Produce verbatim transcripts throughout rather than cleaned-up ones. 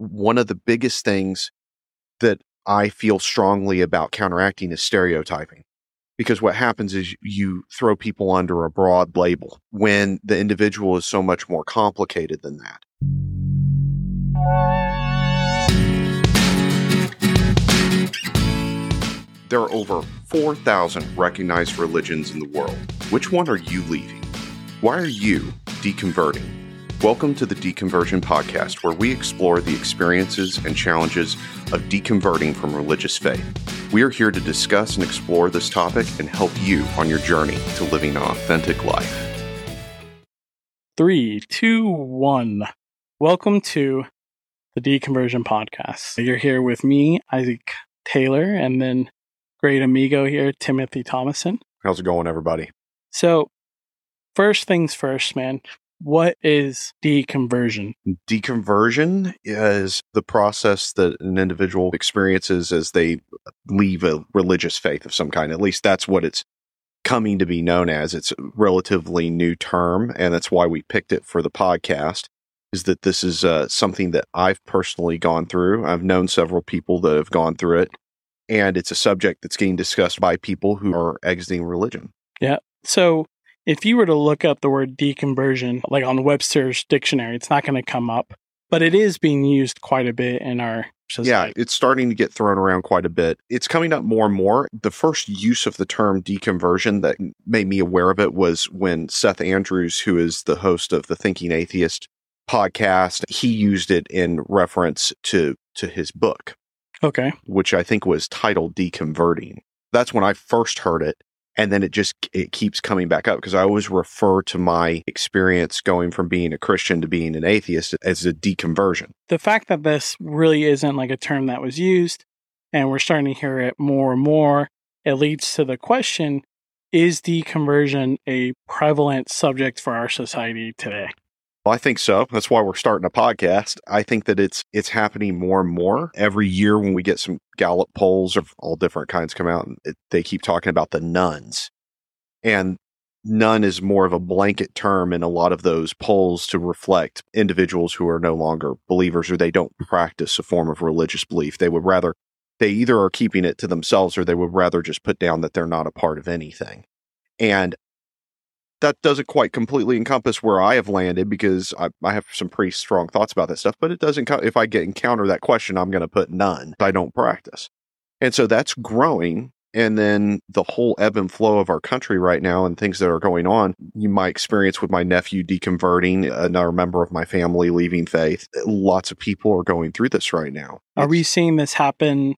one of the biggest things that I feel strongly about counteracting is stereotyping, because what happens is you throw people under a broad label when the individual is so much more complicated than that. There are over four thousand recognized religions in the world. Which one are you leaving? Why are you deconverting? Welcome to the Deconversion Podcast, where we explore the experiences and challenges of deconverting from religious faith. We are here to discuss and explore this topic and help you on your journey to living an authentic life. Three, two, one. Welcome to the Deconversion Podcast. You're here with me, Isaac Taylor, and then great amigo here, Timothy Thomason. How's it going, everybody? So, first things first, man. What is deconversion? Deconversion is the process that an individual experiences as they leave a religious faith of some kind. At least that's what it's coming to be known as. It's a relatively new term, and that's why we picked it for the podcast, is that this is uh, something that I've personally gone through. I've known several people that have gone through it, and it's a subject that's getting discussed by people who are exiting religion. Yeah. So, if you were to look up the word deconversion, like on the Webster's dictionary, it's not going to come up, but it is being used quite a bit in our society. Yeah, it's starting to get thrown around quite a bit. It's coming up more and more. The first use of the term deconversion that made me aware of it was when Seth Andrews, who is the host of the Thinking Atheist podcast, he used it in reference to, to his book. Okay. Which I think was titled Deconverting. That's when I first heard it. And then it just it keeps coming back up, because I always refer to my experience going from being a Christian to being an atheist as a deconversion. The fact that this really isn't like a term that was used, and we're starting to hear it more and more, it leads to the question, is deconversion a prevalent subject for our society today? Well, I think so. That's why we're starting a podcast. I think that it's it's happening more and more. Every year when we get some Gallup polls of all different kinds come out, and it, they keep talking about the nuns. And nun is more of a blanket term in a lot of those polls to reflect individuals who are no longer believers, or they don't practice a form of religious belief. They would rather, they either are keeping it to themselves, or they would rather just put down that they're not a part of anything. And that doesn't quite completely encompass where I have landed, because I, I have some pretty strong thoughts about that stuff, but it doesn't, if I get encounter that question, I'm going to put none. I don't practice. And so that's growing. And then the whole ebb and flow of our country right now and things that are going on, my experience with my nephew deconverting, another member of my family leaving faith, lots of people are going through this right now. Are it's, we seeing this happen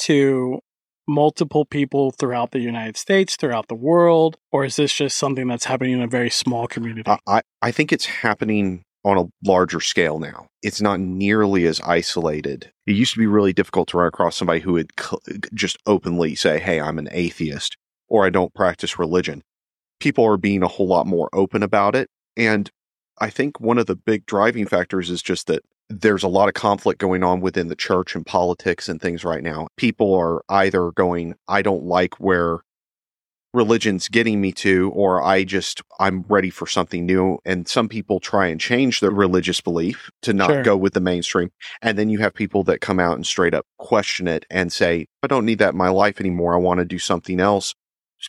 to multiple people throughout the United States, throughout the world, or is this just something that's happening in a very small community? I, I think it's happening on a larger scale now. It's not nearly as isolated. It used to be really difficult to run across somebody who would cl- just openly say, hey, I'm an atheist, or I don't practice religion. People are being a whole lot more open about it. And I think one of the big driving factors is just that there's a lot of conflict going on within the church and politics and things right now. People are either going, I don't like where religion's getting me to, or I just, I'm ready for something new. And some people try and change their religious belief to not sure. go with the mainstream. And then you have people that come out and straight up question it and say, I don't need that in my life anymore. I want to do something else.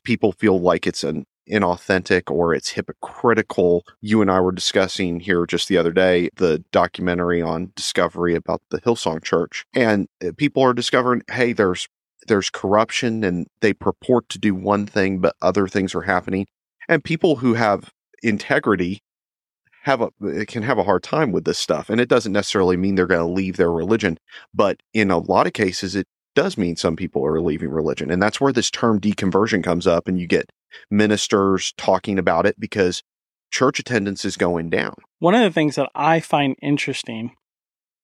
People feel like it's an inauthentic or it's hypocritical. You and I were discussing here just the other day the documentary on Discovery about the Hillsong Church, and people are discovering, hey, there's there's corruption, and they purport to do one thing, but other things are happening. And people who have integrity have a can have a hard time with this stuff, and it doesn't necessarily mean they're going to leave their religion, but in a lot of cases, it does mean some people are leaving religion. And that's where this term deconversion comes up, and you get ministers talking about it because church attendance is going down. One of the things that I find interesting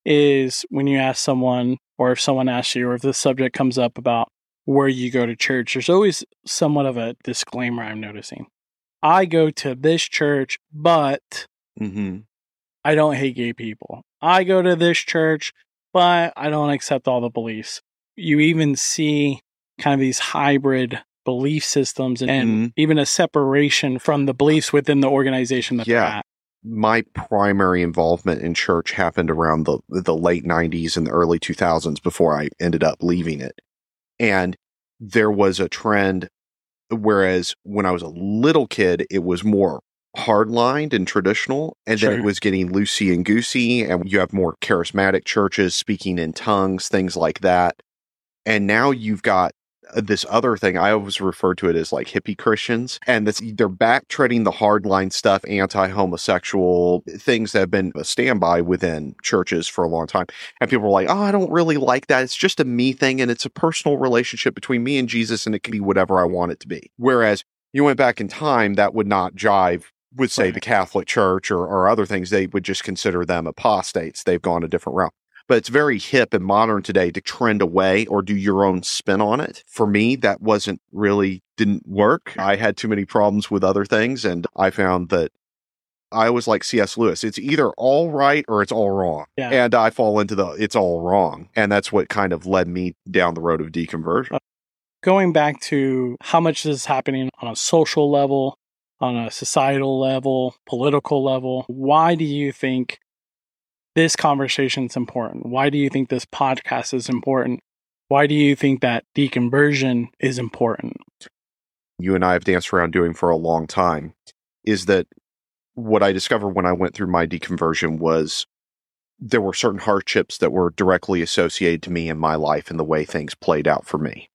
is when you ask someone, or if someone asks you, or if the subject comes up about where you go to church, there's always somewhat of a disclaimer I'm noticing. I go to this church, but mm-hmm. I don't hate gay people. I go to this church, but I don't accept all the beliefs. You even see kind of these hybrid belief systems and mm-hmm. even a separation from the beliefs within the organization that yeah. they're at. my primary involvement in church happened around the the late nineties and the early two thousands before I ended up leaving it. And there was a trend, whereas when I was a little kid, it was more hard-lined and traditional, and sure. then it was getting loosey and goosey, and you have more charismatic churches speaking in tongues, things like that. And now you've got this other thing. I always refer to it as like hippie Christians, and that's they're back treading the hardline stuff, anti-homosexual things that have been a standby within churches for a long time. And people are like, oh, I don't really like that. It's just a me thing, and it's a personal relationship between me and Jesus, and it can be whatever I want it to be. Whereas you went back in time, that would not jive with, say, right. the Catholic Church or, or other things. They would just consider them apostates. They've gone a different route. But it's very hip and modern today to trend away or do your own spin on it. For me, that wasn't really, didn't work. I had too many problems with other things. And I found that I was like C S. Lewis. It's either all right or it's all wrong. Yeah. And I fall into the, it's all wrong. And that's what kind of led me down the road of deconversion. Going back to how much this is happening on a social level, on a societal level, political level, why do you think this conversation is important? Why do you think this podcast is important? Why do you think that deconversion is important? You and I have danced around doing for a long time is that what I discovered when I went through my deconversion was there were certain hardships that were directly associated to me in my life and the way things played out for me.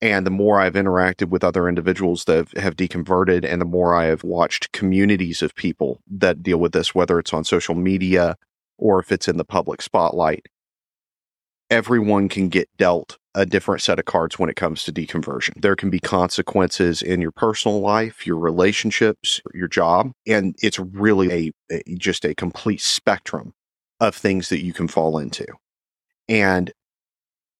And the more I've interacted with other individuals that have deconverted, and the more I have watched communities of people that deal with this, whether it's on social media or if it's in the public spotlight, everyone can get dealt a different set of cards when it comes to deconversion. There can be consequences in your personal life, your relationships, your job, and it's really a, a just a complete spectrum of things that you can fall into. And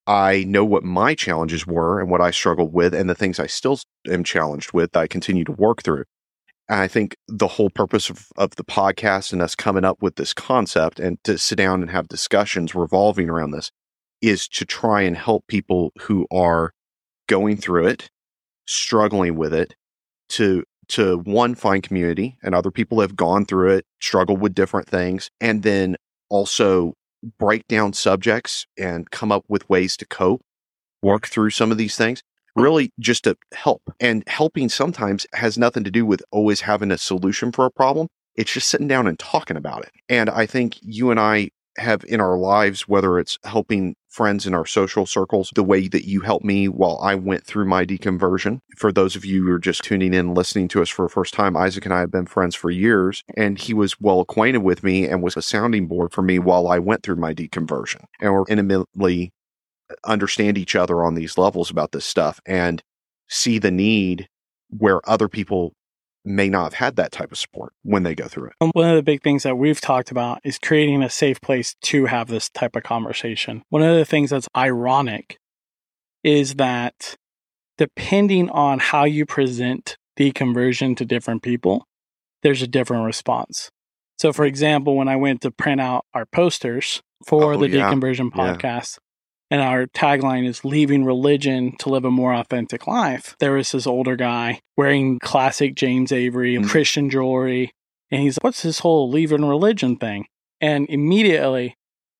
I know what my challenges were and what I struggled with and the things I still am challenged with that I continue to work through. And I think the whole purpose of, of the podcast and us coming up with this concept and to sit down and have discussions revolving around this is to try and help people who are going through it, struggling with it, to, to one, find community, and other people have gone through it, struggled with different things, and then also break down subjects and come up with ways to cope, work through some of these things. Really just to help. And helping sometimes has nothing to do with always having a solution for a problem. It's just sitting down and talking about it. And I think you and I have in our lives, whether it's helping friends in our social circles, the way that you helped me while I went through my deconversion. For those of you who are just tuning in and listening to us for the first time, Isaac and I have been friends for years, and he was well acquainted with me and was a sounding board for me while I went through my deconversion. And we're intimately understand each other on these levels about this stuff and see the need where other people may not have had that type of support when they go through it. One of the big things that we've talked about is creating a safe place to have this type of conversation. One of the things that's ironic is that depending on how you present deconversion to different people, there's a different response. So for example, when I went to print out our posters for oh, the yeah. deconversion podcast, yeah. and our tagline is leaving religion to live a more authentic life. There was this older guy wearing classic James Avery mm-hmm. Christian jewelry. And he's like, what's this whole leaving religion thing? And immediately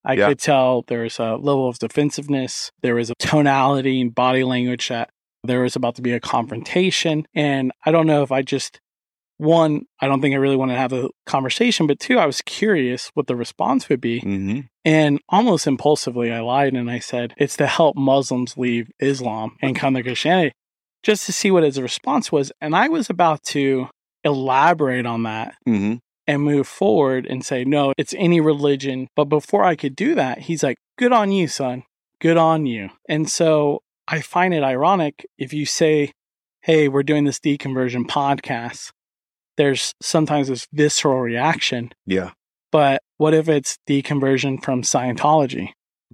I yeah. could tell there was a level of defensiveness. There was a tonality and body language that there was about to be a confrontation. And I don't know if I just, one, I don't think I really want to have a conversation, but two, I was curious what the response would be. Mm-hmm. And almost impulsively, I lied and I said, it's to help Muslims leave Islam and come to Christianity, just to see what his response was. And I was about to elaborate on that mm-hmm. and move forward and say, no, it's any religion. But before I could do that, he's like, good on you, son. Good on you. And so I find it ironic if you say, hey, we're doing this deconversion podcast. There's sometimes this visceral reaction. Yeah. But what if it's deconversion from Scientology?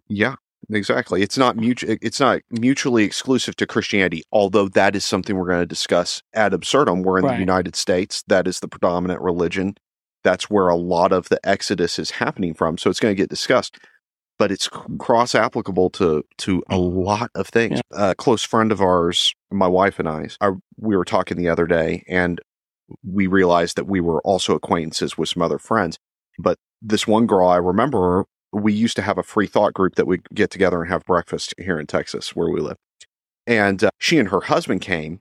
Yeah, exactly. It's not mutu- It's not mutually exclusive to Christianity, although that is something we're going to discuss ad absurdum. We're in right. the United States. That is the predominant religion. That's where a lot of the exodus is happening from. So it's going to get discussed. But it's cross-applicable to to a lot of things. Yeah. A close friend of ours, my wife and I, I we were talking the other day, and we realized that we were also acquaintances with some other friends. But this one girl, I remember, we used to have a free thought group that we'd get together and have breakfast here in Texas where we live. And uh, she and her husband came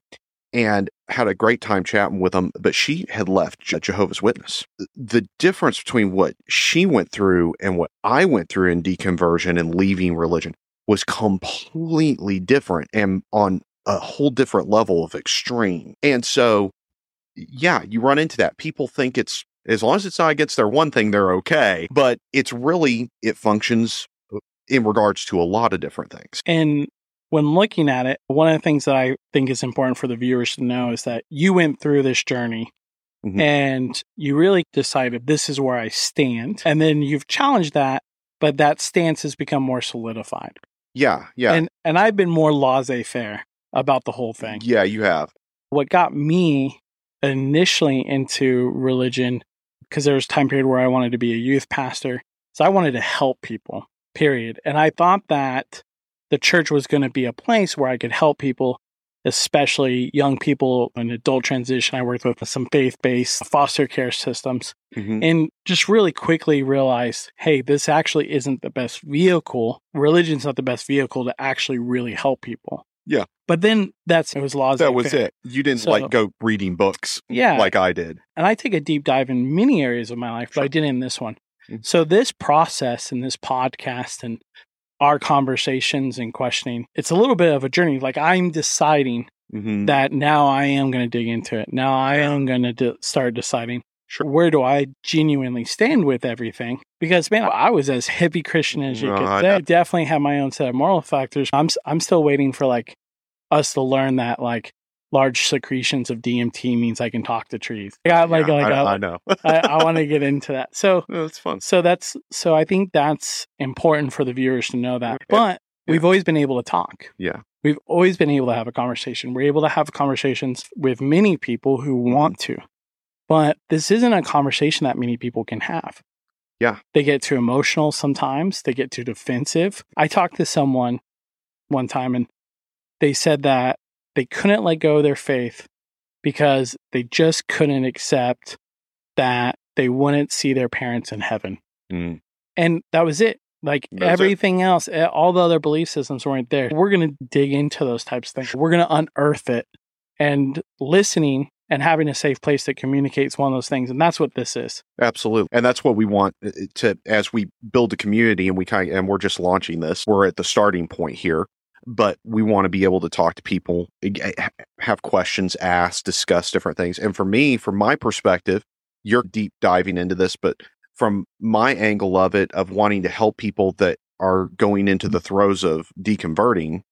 and had a great time chatting with them, but she had left Jehovah's Witness. The difference between what she went through and what I went through in deconversion and leaving religion was completely different and on a whole different level of extreme. And so, yeah, you run into that. People think it's, as long as it's not against their one thing, they're okay. But it's really, it functions in regards to a lot of different things. And when looking at it, one of the things that I think is important for the viewers to know is that you went through this journey mm-hmm. and you really decided this is where I stand. And then you've challenged that, but that stance has become more solidified. Yeah, yeah. And and I've been more laissez-faire about the whole thing. Yeah, you have. What got me initially into religion, because there was a time period where I wanted to be a youth pastor. So I wanted to help people, period. And I thought that the church was going to be a place where I could help people, especially young people in adult transition. I worked with some faith-based foster care systems mm-hmm. and just really quickly realized, hey, this actually isn't the best vehicle. Religion's not the best vehicle to actually really help people. Yeah. But then that's, it was laissez-faire. That was it. You didn't so, like go reading books yeah, like I did. And I take a deep dive in many areas of my life, sure. but I didn't in this one. Mm-hmm. So this process and this podcast and our conversations and questioning, it's a little bit of a journey. Like I'm deciding mm-hmm. that now I am going to dig into it. Now I am going to de- start deciding sure. where do I genuinely stand with everything? Because, man, I was as heavy Christian as you no, could say. I, I definitely have my own set of moral factors. I'm I'm still waiting for like us to learn that like large secretions of D M T means I can talk to trees. I got like, yeah, like I, a, I know. I, I want to get into that. So no, that's fun. So that's so I think that's important for the viewers to know that. But yeah. we've always been able to talk. Yeah. We've always been able to have a conversation. We're able to have conversations with many people who mm-hmm. want to. But this isn't a conversation that many people can have. Yeah. They get too emotional sometimes. They get too defensive. I talked to someone one time and they said that they couldn't let go of their faith because they just couldn't accept that they wouldn't see their parents in heaven. Mm. And that was it. Like That's everything it. else, all the other belief systems weren't there. We're going to dig into those types of things. We're going to unearth it. And listening and having a safe place that communicates one of those things. And that's what this is. Absolutely. And that's what we want to, as we build a community and we kind of, and we're just launching this, we're at the starting point here, but we want to be able to talk to people, have questions asked, discuss different things. And for me, from my perspective, you're deep diving into this, but from my angle of it, of wanting to help people that are going into the throes of deconverting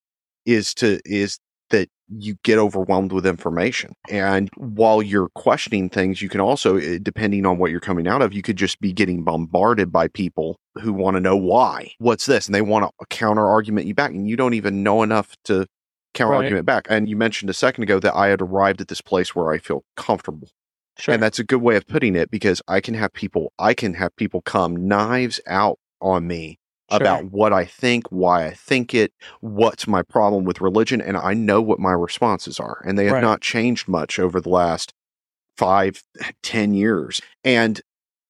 is to, is that you get overwhelmed with information. And while you're questioning things, you can also, depending on what you're coming out of, you could just be getting bombarded by people who want to know why. What's this? And they want to counter argument you back, and you don't even know enough to counter argument right. back. And you mentioned a second ago that I had arrived at this place where I feel comfortable. Sure. And that's a good way of putting it, because I can have people, I can have people come knives out on me Sure. about what I think, why I think it, what's my problem with religion, and I know what my responses are. And they have Right. not changed much over the last five, ten years. And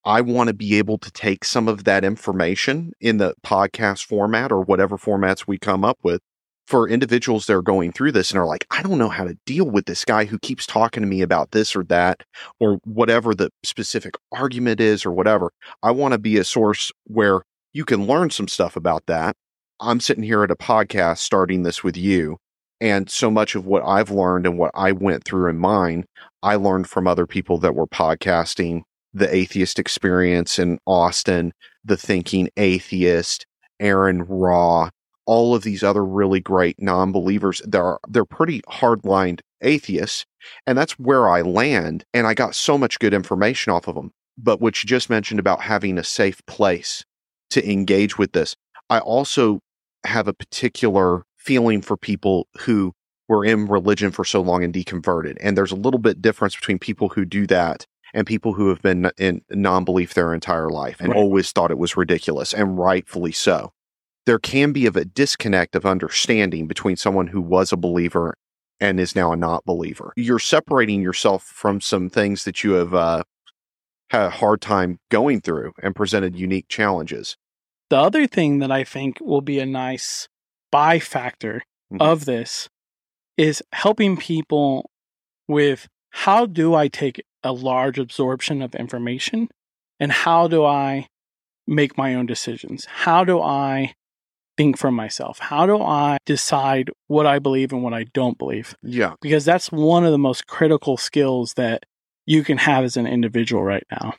I want to be able to take some of that information in the podcast format or whatever formats we come up with for individuals that are going through this and are like, I don't know how to deal with this guy who keeps talking to me about this or that, or whatever the specific argument is or whatever. I want to be a source where you can learn some stuff about that. I'm sitting here at a podcast starting this with you, and so much of what I've learned and what I went through in mine, I learned from other people that were podcasting, The Atheist Experience in Austin, The Thinking Atheist, Aaron Ra, all of these other really great non-believers. They're, they're pretty hard-lined atheists, and that's where I land, and I got so much good information off of them. But what you just mentioned about having a safe place to engage with this. I also have a particular feeling for people who were in religion for so long and deconverted. And there's a little bit difference between people who do that and people who have been in non-belief their entire life and right. always thought it was ridiculous, and rightfully so. There can be of a disconnect of understanding between someone who was a believer and is now a not believer. You're separating yourself from some things that you have uh, had a hard time going through and presented unique challenges. The other thing that I think will be a nice buy factor mm-hmm. of this is helping people with how do I take a large absorption of information and how do I make my own decisions? How do I think for myself? How do I decide what I believe and what I don't believe? Yeah. Because that's one of the most critical skills that you can have as an individual right now.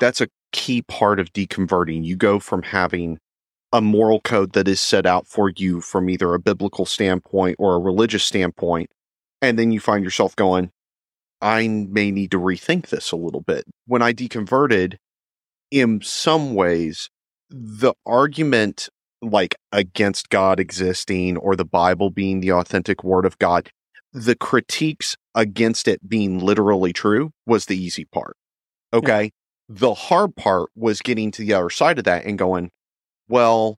That's a key part of deconverting. You go from having a moral code that is set out for you from either a biblical standpoint or a religious standpoint, and then you find yourself going, I may need to rethink this a little bit. When I deconverted, in some ways, the argument like against God existing or the Bible being the authentic word of God, the critiques against it being literally true was the easy part. Okay. Yeah. The hard part was getting to the other side of that and going, well,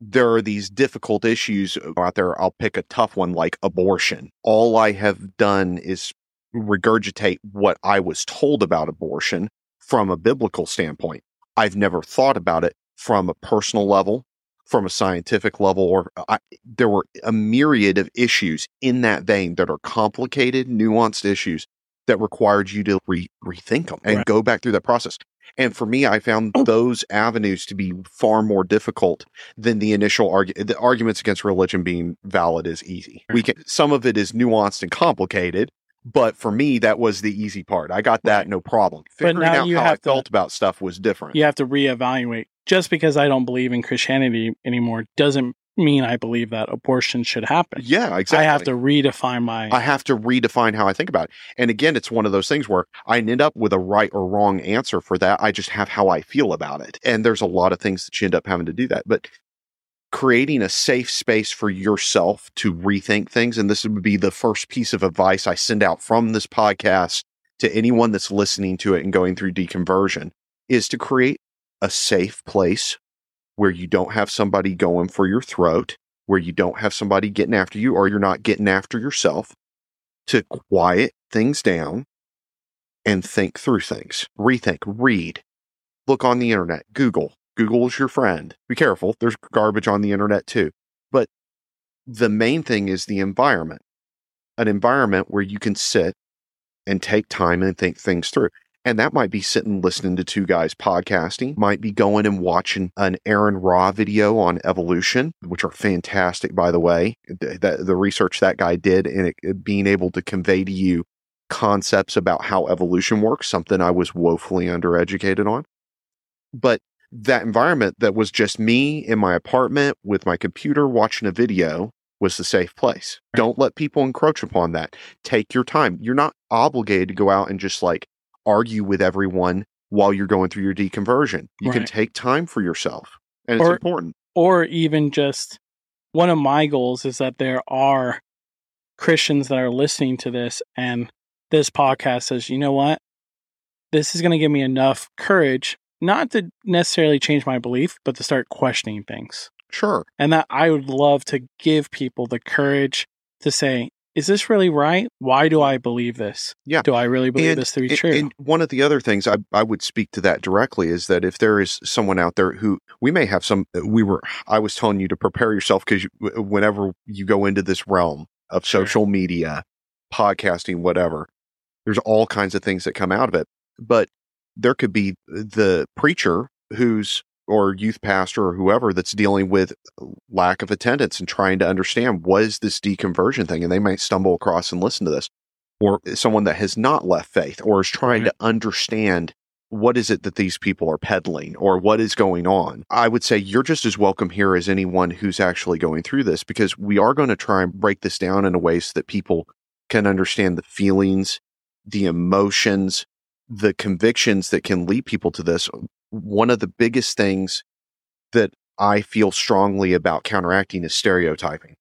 there are these difficult issues out there. I'll pick a tough one like abortion. All I have done is regurgitate what I was told about abortion from a biblical standpoint. I've never thought about it from a personal level, from a scientific level, or I, there were a myriad of issues in that vein that are complicated, nuanced issues that required you to re- rethink them and right. go back through that process. And for me, I found those avenues to be far more difficult than the initial argument. The arguments against religion being valid is easy. We can, some of it is nuanced and complicated, but for me, that was the easy part. I got that, no problem. Figuring but now out you how have I to, felt about stuff was different. You have to reevaluate. Just because I don't believe in Christianity anymore doesn't mean I believe that abortion should happen. Yeah, exactly. I have to redefine my... I have to redefine how I think about it. And again, it's one of those things where I end up with a right or wrong answer for that. I just have how I feel about it. And there's a lot of things that you end up having to do that. But creating a safe space for yourself to rethink things, and this would be the first piece of advice I send out from this podcast to anyone that's listening to it and going through deconversion, is to create a safe place where you don't have somebody going for your throat, where you don't have somebody getting after you, or you're not getting after yourself, to quiet things down and think through things. Rethink, read, look on the internet, Google. Google is your friend. Be careful. There's garbage on the internet too. But the main thing is the environment, an environment where you can sit and take time and think things through. And that might be sitting listening to two guys podcasting, might be going and watching an Aaron Ra video on evolution, which are fantastic, by the way, the, the research that guy did and it, it being able to convey to you concepts about how evolution works, something I was woefully undereducated on. But that environment that was just me in my apartment with my computer watching a video was the safe place. Don't let people encroach upon that. Take your time. You're not obligated to go out and just like, argue with everyone while you're going through your deconversion. You right. can take time for yourself, and it's or, important. Or even just one of my goals is that there are Christians that are listening to this, and this podcast says, you know what? This is going to give me enough courage, not to necessarily change my belief, but to start questioning things. Sure. And that I would love to give people the courage to say, is this really right? Why do I believe this? Yeah. Do I really believe and, this to be and, true? And one of the other things I, I would speak to that directly is that if there is someone out there who we may have some, we were, I was telling you to prepare yourself because you, whenever you go into this realm of sure. social media, podcasting, whatever, there's all kinds of things that come out of it. But there could be the preacher who's, or youth pastor or whoever that's dealing with lack of attendance and trying to understand what is this deconversion thing. And they might stumble across and listen to this, or someone that has not left faith or is trying to understand what is it that these people are peddling or what is going on. I would say you're just as welcome here as anyone who's actually going through this, because we are going to try and break this down in a way so that people can understand the feelings, the emotions, the convictions that can lead people to this. One of the biggest things that I feel strongly about counteracting is stereotyping,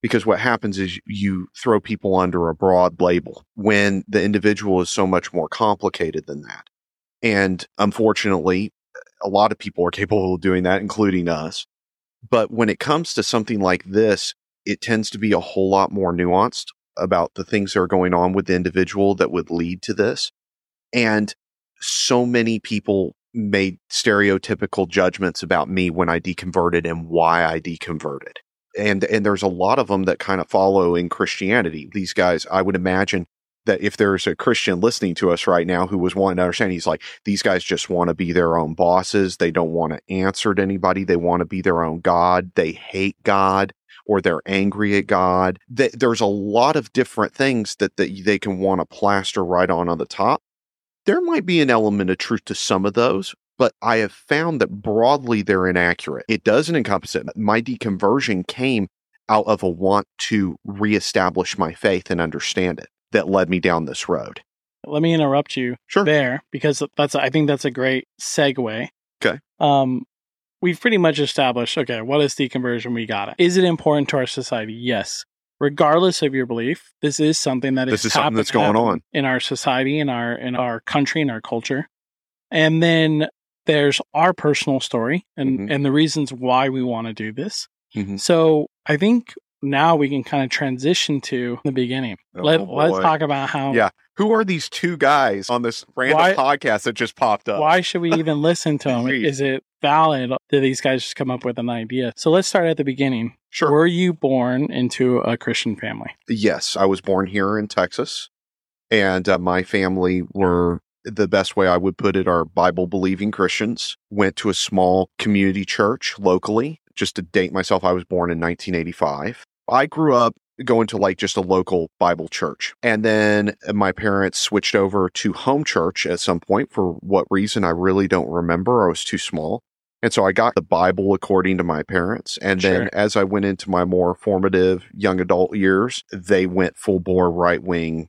because what happens is you throw people under a broad label when the individual is so much more complicated than that. And unfortunately, a lot of people are capable of doing that, including us. But when it comes to something like this, it tends to be a whole lot more nuanced, about the things that are going on with the individual that would lead to this. And so many people made stereotypical judgments about me when I deconverted and why I deconverted. And and there's a lot of them that kind of follow in Christianity. These guys, I would imagine that if there's a Christian listening to us right now who was wanting to understand, he's like, these guys just want to be their own bosses. They don't want to answer to anybody. They want to be their own God. They hate God, or they're angry at God. Th- there's a lot of different things that, that they can want to plaster right on on the top. There might be an element of truth to some of those, but I have found that broadly they're inaccurate. It doesn't encompass it. My deconversion came out of a want to reestablish my faith and understand it that led me down this road. Let me interrupt you sure. there, because that's I think that's a great segue. Okay. Um, we've pretty much established, okay, what is deconversion? We got it. Is it important to our society? Yes. Regardless of your belief, this is something that is, this is something that's going on in our society, in our in our country, in our culture. And then there's our personal story and, mm-hmm. and the reasons why we want to do this. Mm-hmm. So I think now we can kind of transition to the beginning. Oh, Let, oh let's talk about how... Yeah. Who are these two guys on this random why, podcast that just popped up? Why should we even listen to them? Is it valid? Did these guys just come up with an idea? So let's start at the beginning. Sure. Were you born into a Christian family? Yes. I was born here in Texas. And uh, my family were... the best way I would put it are Bible-believing Christians. Went to a small community church locally. Just to date myself, I was born in nineteen eighty-five. I grew up going to like just a local Bible church. And then my parents switched over to home church at some point. For what reason, I really don't remember. I was too small. And so I got the Bible according to my parents. And sure. then as I went into my more formative young adult years, they went full-bore right-wing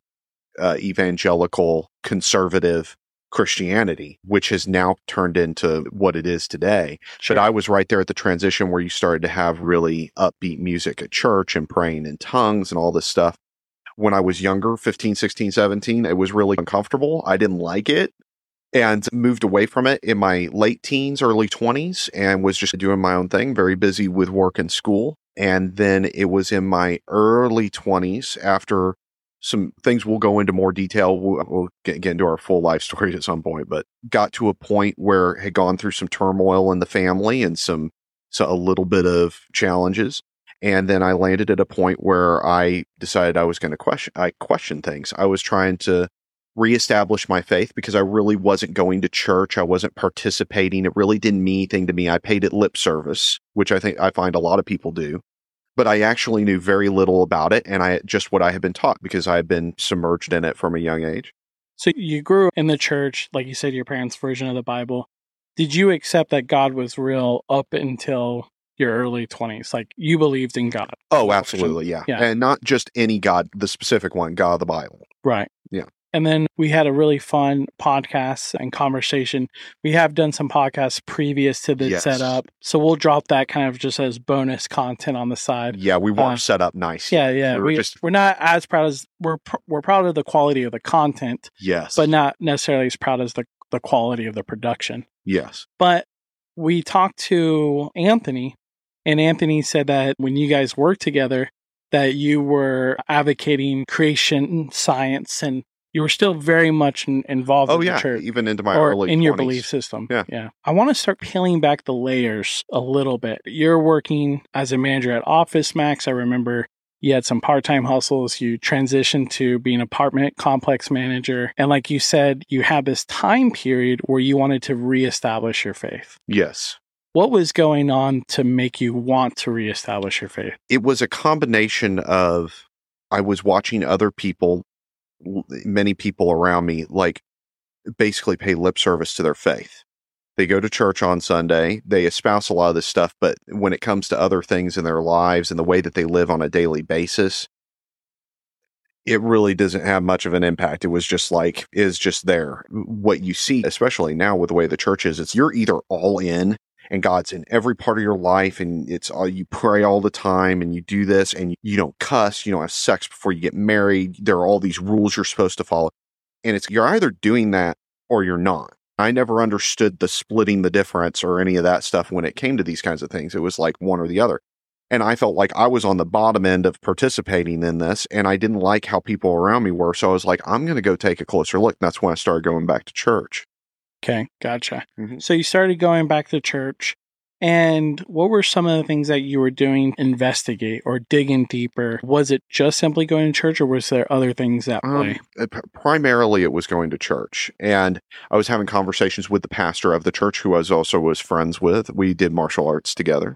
Uh, evangelical conservative Christianity, which has now turned into what it is today. Sure. But I was right there at the transition where you started to have really upbeat music at church and praying in tongues and all this stuff. When I was younger, fifteen, sixteen, seventeen, it was really uncomfortable. I didn't like it and moved away from it in my late teens, early twenties, and was just doing my own thing, very busy with work and school. And then it was in my early twenties after some things we'll go into more detail. We'll, we'll get, get into our full life story at some point, but got to a point where had gone through some turmoil in the family and some, so a little bit of challenges. And then I landed at a point where I decided I was going to question, I questioned things. I was trying to reestablish my faith because I really wasn't going to church. I wasn't participating. It really didn't mean anything to me. I paid it lip service, which I think I find a lot of people do. But I actually knew very little about it, and I just what I had been taught because I had been submerged in it from a young age. So you grew up in the church, like you said, your parents' version of the Bible. Did you accept that God was real up until your early twenties? Like, you believed in God? Oh, absolutely, yeah. yeah. And not just any God, the specific one, God of the Bible. Right. Yeah. And then we had a really fun podcast and conversation. We have done some podcasts previous to the yes. setup. So we'll drop that kind of just as bonus content on the side. Yeah, we weren't uh, set up nice. Yeah, yeah. We were we, just... We're not as proud as we're pr- we're proud of the quality of the content. Yes. But not necessarily as proud as the, the quality of the production. Yes. But we talked to Anthony, and Anthony said that when you guys worked together, that you were advocating creation science, and you were still very much involved oh, in yeah, the church. Even into my or early in twenties. Your belief system. Yeah. yeah. I want to start peeling back the layers a little bit. You're working as a manager at Office Max. I remember you had some part-time hustles. You transitioned to being apartment complex manager. And like you said, you had this time period where you wanted to reestablish your faith. Yes. What was going on to make you want to reestablish your faith? It was a combination of, I was watching other people, many people around me, like basically pay lip service to their faith. They go to church on Sunday, they espouse a lot of this stuff, but when it comes to other things in their lives and the way that they live on a daily basis, it really doesn't have much of an impact. It was just like, is just there. What you see, especially now with the way the church is, it's you're either all in and God's in every part of your life, and it's all, you pray all the time, and you do this, and you don't cuss, you don't have sex before you get married. There are all these rules you're supposed to follow. And it's, you're either doing that or you're not. I never understood the splitting the difference or any of that stuff when it came to these kinds of things. It was like one or the other. And I felt like I was on the bottom end of participating in this, and I didn't like how people around me were. So I was like, I'm going to go take a closer look. And that's when I started going back to church. Okay, gotcha. Mm-hmm. So you started going back to church. And what were some of the things that you were doing to investigate or digging deeper? Was it just simply going to church, or was there other things that um, play? Primarily, it was going to church. And I was having conversations with the pastor of the church, who I was also was friends with. We did martial arts together.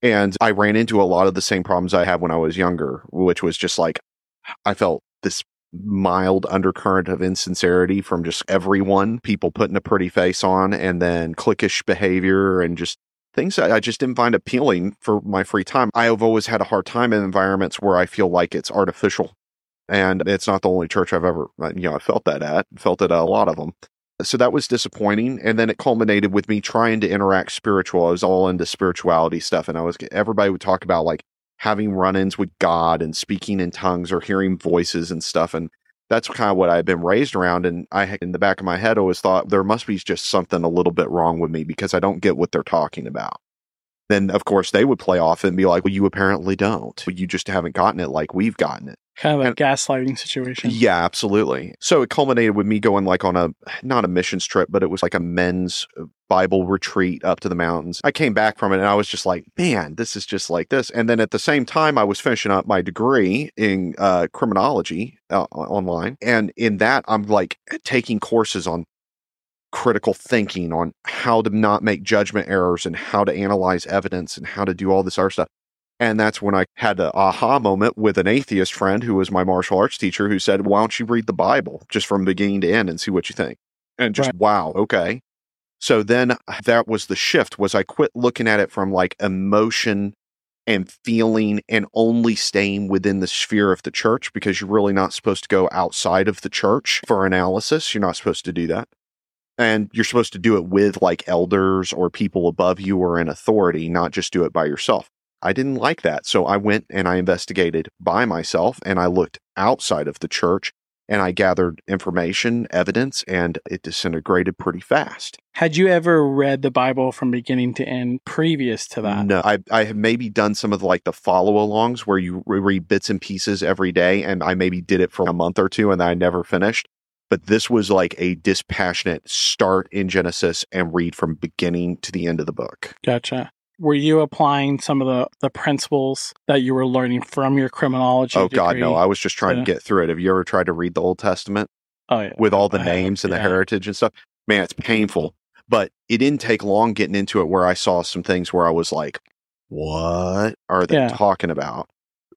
And I ran into a lot of the same problems I had when I was younger, which was just like, I felt this mild undercurrent of insincerity from just everyone, people putting a pretty face on, and then cliquish behavior and just things that I just didn't find appealing for my free time. I have always had a hard time in environments where I feel like it's artificial. And it's not the only church I've ever, you know, I felt that at, felt it at a lot of them. So that was disappointing. And then it culminated with me trying to interact spiritual. I was all into spirituality stuff. And I was, everybody would talk about like having run-ins with God and speaking in tongues or hearing voices and stuff. And that's kind of what I've been raised around. And I, in the back of my head, always thought there must be just something a little bit wrong with me because I don't get what they're talking about. Then, of course, they would play off and be like, well, you apparently don't. You just haven't gotten it like we've gotten it. Kind of a and, gaslighting situation. Yeah, absolutely. So it culminated with me going like on a, not a missions trip, but it was like a men's Bible retreat up to the mountains. I came back from it and I was just like, man, this is just like this. And then at the same time, I was finishing up my degree in uh, criminology uh, online. And in that, I'm like taking courses on critical thinking, on how to not make judgment errors and how to analyze evidence and how to do all this other stuff. And that's when I had the aha moment with an atheist friend who was my martial arts teacher, who said, why don't you read the Bible just from beginning to end and see what you think? And just, right. Wow, okay. So then that was the shift, was I quit looking at it from like emotion and feeling and only staying within the sphere of the church, because you're really not supposed to go outside of the church for analysis. You're not supposed to do that. And you're supposed to do it with like elders or people above you or in authority, not just do it by yourself. I didn't like that. So I went and I investigated by myself, and I looked outside of the church, and I gathered information, evidence, and it disintegrated pretty fast. Had you ever read the Bible from beginning to end previous to that? No, I, I have maybe done some of like the follow-alongs where you read bits and pieces every day, and I maybe did it for a month or two and I never finished. But this was like a dispassionate start in Genesis and read from beginning to the end of the book. Gotcha. Were you applying some of the, the principles that you were learning from your criminology Oh, degree? God, no. I was just trying yeah. to get through it. Have you ever tried to read the Old Testament oh, yeah. with all the I names have, and yeah. the heritage and stuff? Man, it's painful. But it didn't take long getting into it where I saw some things where I was like, what are they yeah. talking about?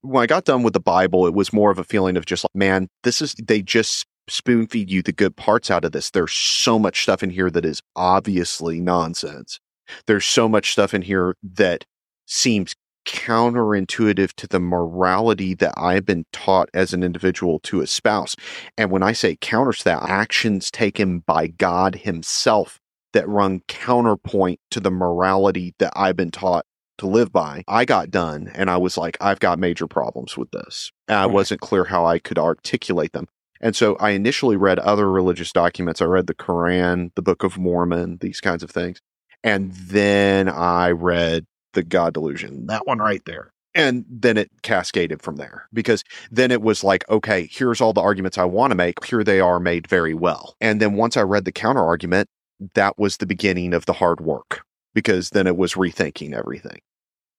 When I got done with the Bible, it was more of a feeling of just like, man, this is, they just spoon feed you the good parts out of this. There's so much stuff in here that is obviously nonsense. There's so much stuff in here that seems counterintuitive to the morality that I've been taught as an individual to espouse. And when I say counter to that, actions taken by God himself that run counterpoint to the morality that I've been taught to live by. I got done and I was like, I've got major problems with this. And I wasn't clear how I could articulate them. And so I initially read other religious documents. I read the Quran, the Book of Mormon, these kinds of things. And then I read The God Delusion, that one right there. And then it cascaded from there, because then it was like, okay, here's all the arguments I want to make. Here they are made very well. And then once I read the counter argument, that was the beginning of the hard work, because then it was rethinking everything.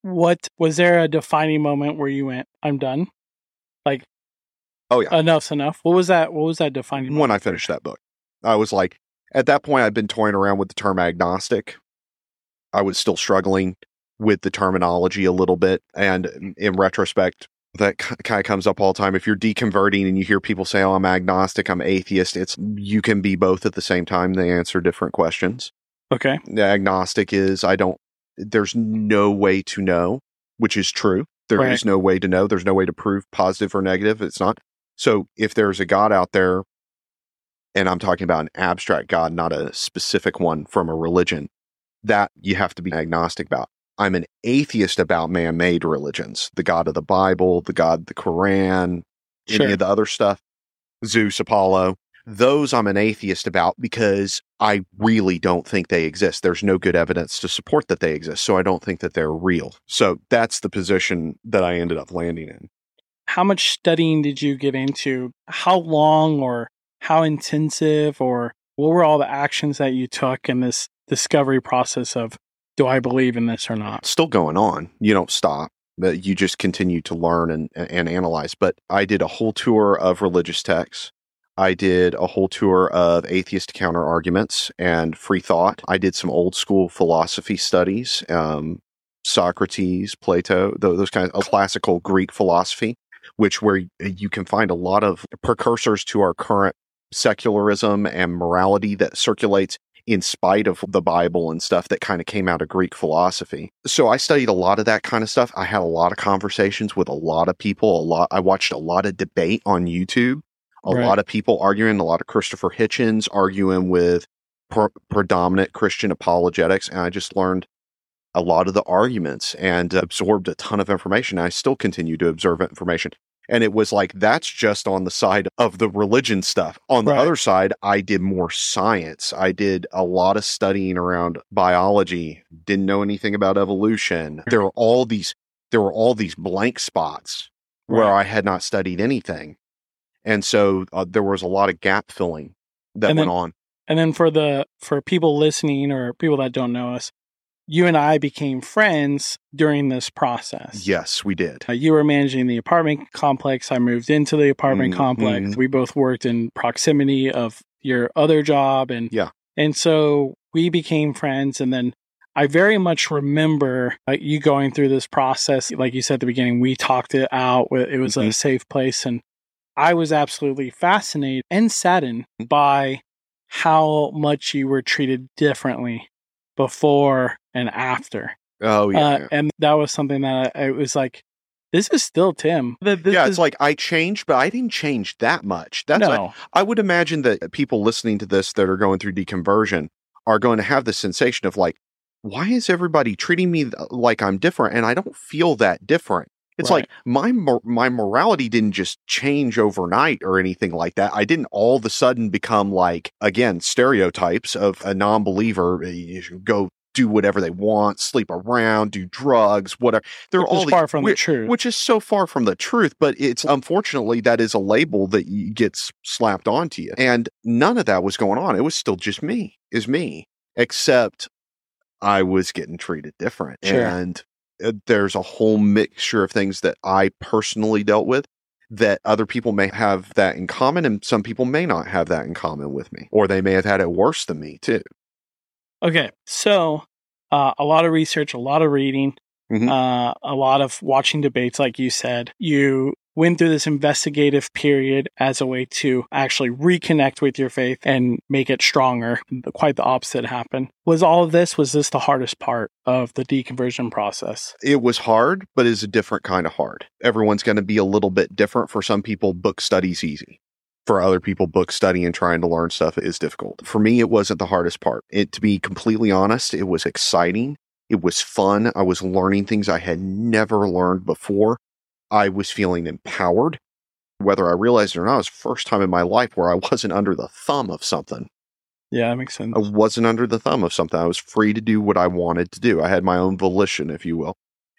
What, was there a defining moment where you went, I'm done? Like, oh yeah, enough's enough. What was that? What was that defining moment? When I finished that book, I was like, at that point, I'd been toying around with the term agnostic. I was still struggling with the terminology a little bit. And in retrospect, that kind of comes up all the time. If you're deconverting and you hear people say, oh, I'm agnostic, I'm atheist, it's, you can be both at the same time. They answer different questions. Okay. The agnostic is, I don't, there's no way to know, which is true. There right. is no way to know. There's no way to prove positive or negative. It's not. So if there's a God out there, and I'm talking about an abstract God, not a specific one from a religion, that you have to be agnostic about. I'm an atheist about man-made religions, the God of the Bible, the God of the Quran, sure. any of the other stuff, Zeus, Apollo. Those I'm an atheist about because I really don't think they exist. There's no good evidence to support that they exist, so I don't think that they're real. So that's the position that I ended up landing in. How much studying did you get into? How long or how intensive, or what were all the actions that you took in this discovery process of, do I believe in this or not? It's still going on. You don't stop. But you just continue to learn and, and analyze. But I did a whole tour of religious texts. I did a whole tour of atheist counterarguments and free thought. I did some old school philosophy studies, um, Socrates, Plato, those, those kinds of classical Greek philosophy, which where you can find a lot of precursors to our current secularism and morality that circulates in spite of the Bible and stuff that kind of came out of Greek philosophy. So I studied a lot of that kind of stuff. I had a lot of conversations with a lot of people. A lot. I watched a lot of debate on YouTube. A right. lot of people arguing, a lot of Christopher Hitchens arguing with pre- predominant Christian apologetics. And I just learned a lot of the arguments and absorbed a ton of information. I still continue to absorb information. And it was like, that's just on the side of the religion stuff. On the right. other side, I did more science. I did a lot of studying around biology, didn't know anything about evolution. There were all these, there were all these blank spots right. where I had not studied anything. And so uh, there was a lot of gap filling that and went then, on. And then for the, for people listening or people that don't know us, you and I became friends during this process. Yes, we did. Uh, you were managing the apartment complex. I moved into the apartment mm-hmm. complex. We both worked in proximity of your other job. And yeah. and so we became friends. And then I very much remember uh, you going through this process. Like you said at the beginning, we talked it out. It was mm-hmm. a safe place. And I was absolutely fascinated and saddened by how much you were treated differently before and after. Oh, yeah. Uh, yeah. And that was something that I, it was like, this is still Tim. The, this yeah, it's is- like I changed, but I didn't change that much. That's no. Like, I would imagine that people listening to this that are going through deconversion are going to have the sensation of like, why is everybody treating me like I'm different? And I don't feel that different. It's right. like my mor- my morality didn't just change overnight or anything like that. I didn't all of a sudden become like, again, stereotypes of a non-believer, go do whatever they want, sleep around, do drugs, whatever. They're all far these, from the truth, which is so far from the truth. But it's unfortunately that is a label that gets slapped onto you. And none of that was going on. It was still just me is me, except I was getting treated different. Sure. And there's a whole mixture of things that I personally dealt with that other people may have that in common, and some people may not have that in common with me, or they may have had it worse than me too. Okay. So uh, a lot of research, a lot of reading, mm-hmm. uh, a lot of watching debates, like you said. You went through this investigative period as a way to actually reconnect with your faith and make it stronger. Quite the opposite happened. Was all of this, was this the hardest part of the deconversion process? It was hard, but it's a different kind of hard. Everyone's going to be a little bit different. For some people, book study's easy. For other people, book study and trying to learn stuff is difficult. For me, it wasn't the hardest part. It, to be completely honest, it was exciting. It was fun. I was learning things I had never learned before. I was feeling empowered, whether I realized it or not. It was the first time in my life where I wasn't under the thumb of something. Yeah, that makes sense. I wasn't under the thumb of something. I was free to do what I wanted to do. I had my own volition, if you will.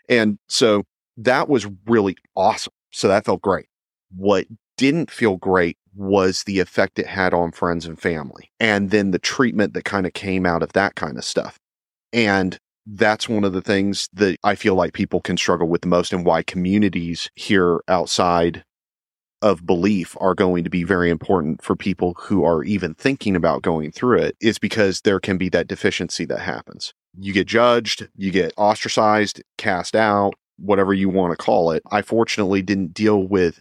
And so that was really awesome. So that felt great. What didn't feel great was the effect it had on friends and family, and then the treatment that kind of came out of that kind of stuff. And that's one of the things that I feel like people can struggle with the most, and why communities here outside of belief are going to be very important for people who are even thinking about going through it, is because there can be that deficiency that happens. You get judged, you get ostracized, cast out, whatever you want to call it. I fortunately didn't deal with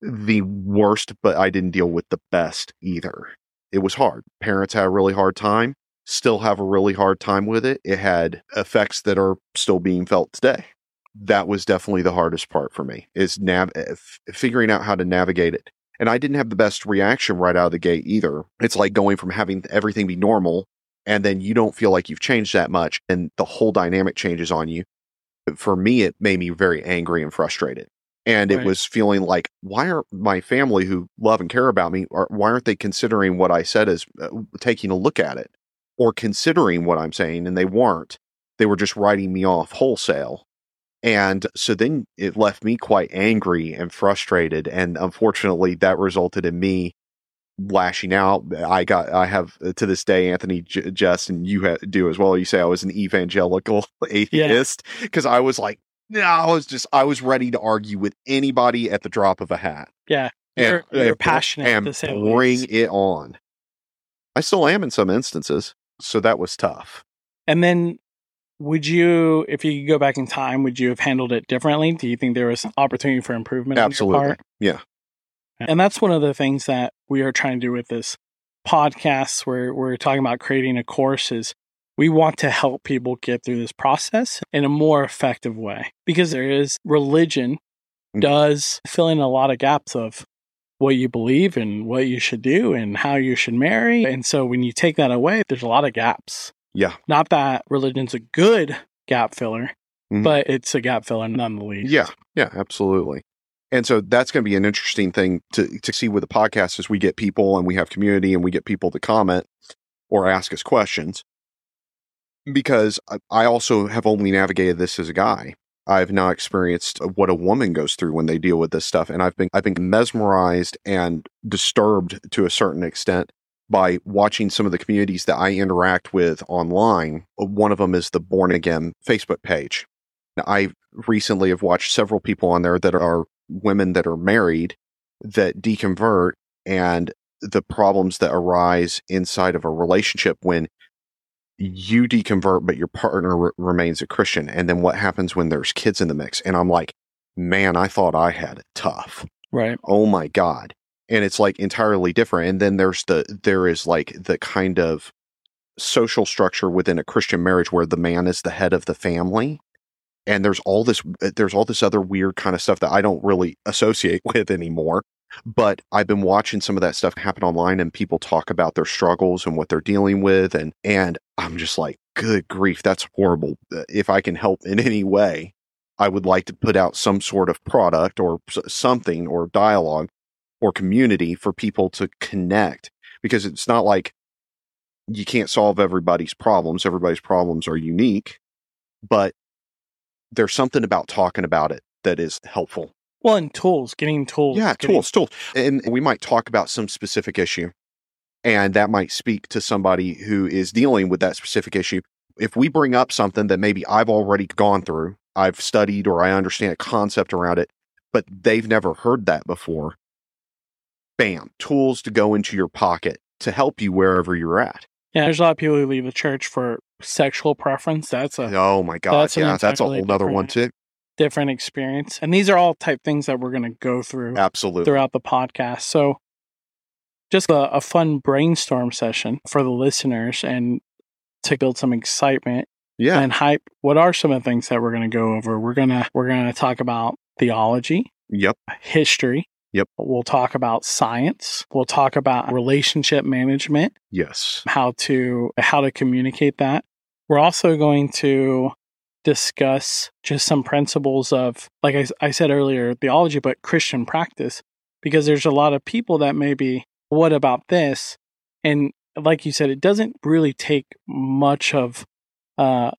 the worst, but I didn't deal with the best either. It was hard. Parents had a really hard time. Still have a really hard time with it. It had effects that are still being felt today. That was definitely the hardest part for me, is nav- f- figuring out how to navigate it. And I didn't have the best reaction right out of the gate either. It's like going from having everything be normal, and then you don't feel like you've changed that much, and the whole dynamic changes on you. For me, it made me very angry and frustrated. And right. It was feeling like, why aren't my family who love and care about me, or why aren't they considering what I said as uh, taking a look at it or considering what I'm saying? And they weren't. They were just writing me off wholesale. And so then it left me quite angry and frustrated. And unfortunately, that resulted in me lashing out. I got, I have to this day, Anthony, J- Jess, and you ha- do as well. You say I was an evangelical atheist because yeah. I was like, no, I was just, I was ready to argue with anybody at the drop of a hat. Yeah. You're, and, you're and, passionate. And the same bring ways. It on. I still am in some instances. So that was tough. And then would you, if you could go back in time, would you have handled it differently? Do you think there was an opportunity for improvement? Absolutely. On your part? Yeah. And that's one of the things that we are trying to do with this podcast where we're talking about creating a course is, we want to help people get through this process in a more effective way, because there is religion does fill in a lot of gaps of what you believe and what you should do and how you should marry. And so when you take that away, there's a lot of gaps. Yeah. Not that religion's a good gap filler, mm-hmm. but it's a gap filler nonetheless. Yeah. Yeah, absolutely. And so that's going to be an interesting thing to, to see with the podcast as we get people and we have community and we get people to comment or ask us questions. Because I also have only navigated this as a guy. I've now experienced what a woman goes through when they deal with this stuff. And I've been I've been mesmerized and disturbed to a certain extent by watching some of the communities that I interact with online. One of them is the Born Again Facebook page. Now, I recently have watched several people on there that are women that are married that deconvert and the problems that arise inside of a relationship when you deconvert, but your partner re- remains a Christian. And then what happens when there's kids in the mix? And I'm like, man, I thought I had it tough. Right. Oh my God. And it's like entirely different. And then there's the, there is like the kind of social structure within a Christian marriage where the man is the head of the family. And there's all this, there's all this other weird kind of stuff that I don't really associate with anymore. But I've been watching some of that stuff happen online and people talk about their struggles and what they're dealing with. And, and I'm just like, good grief, that's horrible. If I can help in any way, I would like to put out some sort of product or something or dialogue or community for people to connect, because it's not like you can't solve everybody's problems. Everybody's problems are unique, but there's something about talking about it that is helpful. Well, and tools, getting tools. Yeah, getting- tools, tools. And we might talk about some specific issue, and that might speak to somebody who is dealing with that specific issue. If we bring up something that maybe I've already gone through, I've studied, or I understand a concept around it, but they've never heard that before, bam, tools to go into your pocket to help you wherever you're at. Yeah, there's a lot of people who leave the church for sexual preference. That's a Oh, my God. That's yeah, that's a whole other one, too. Different experience. And these are all type things that we're going to go through absolutely throughout the podcast. So just a, a fun brainstorm session for the listeners and to build some excitement yeah. and hype. What are some of the things that we're going to go over? We're going to, we're going to talk about theology. Yep. History. Yep. We'll talk about science. We'll talk about relationship management. Yes. How to, how to communicate that. We're also going to discuss just some principles of, like I, I said earlier, theology, but Christian practice, because there's a lot of people that may be, what about this? And like you said, it doesn't really take much of, uh,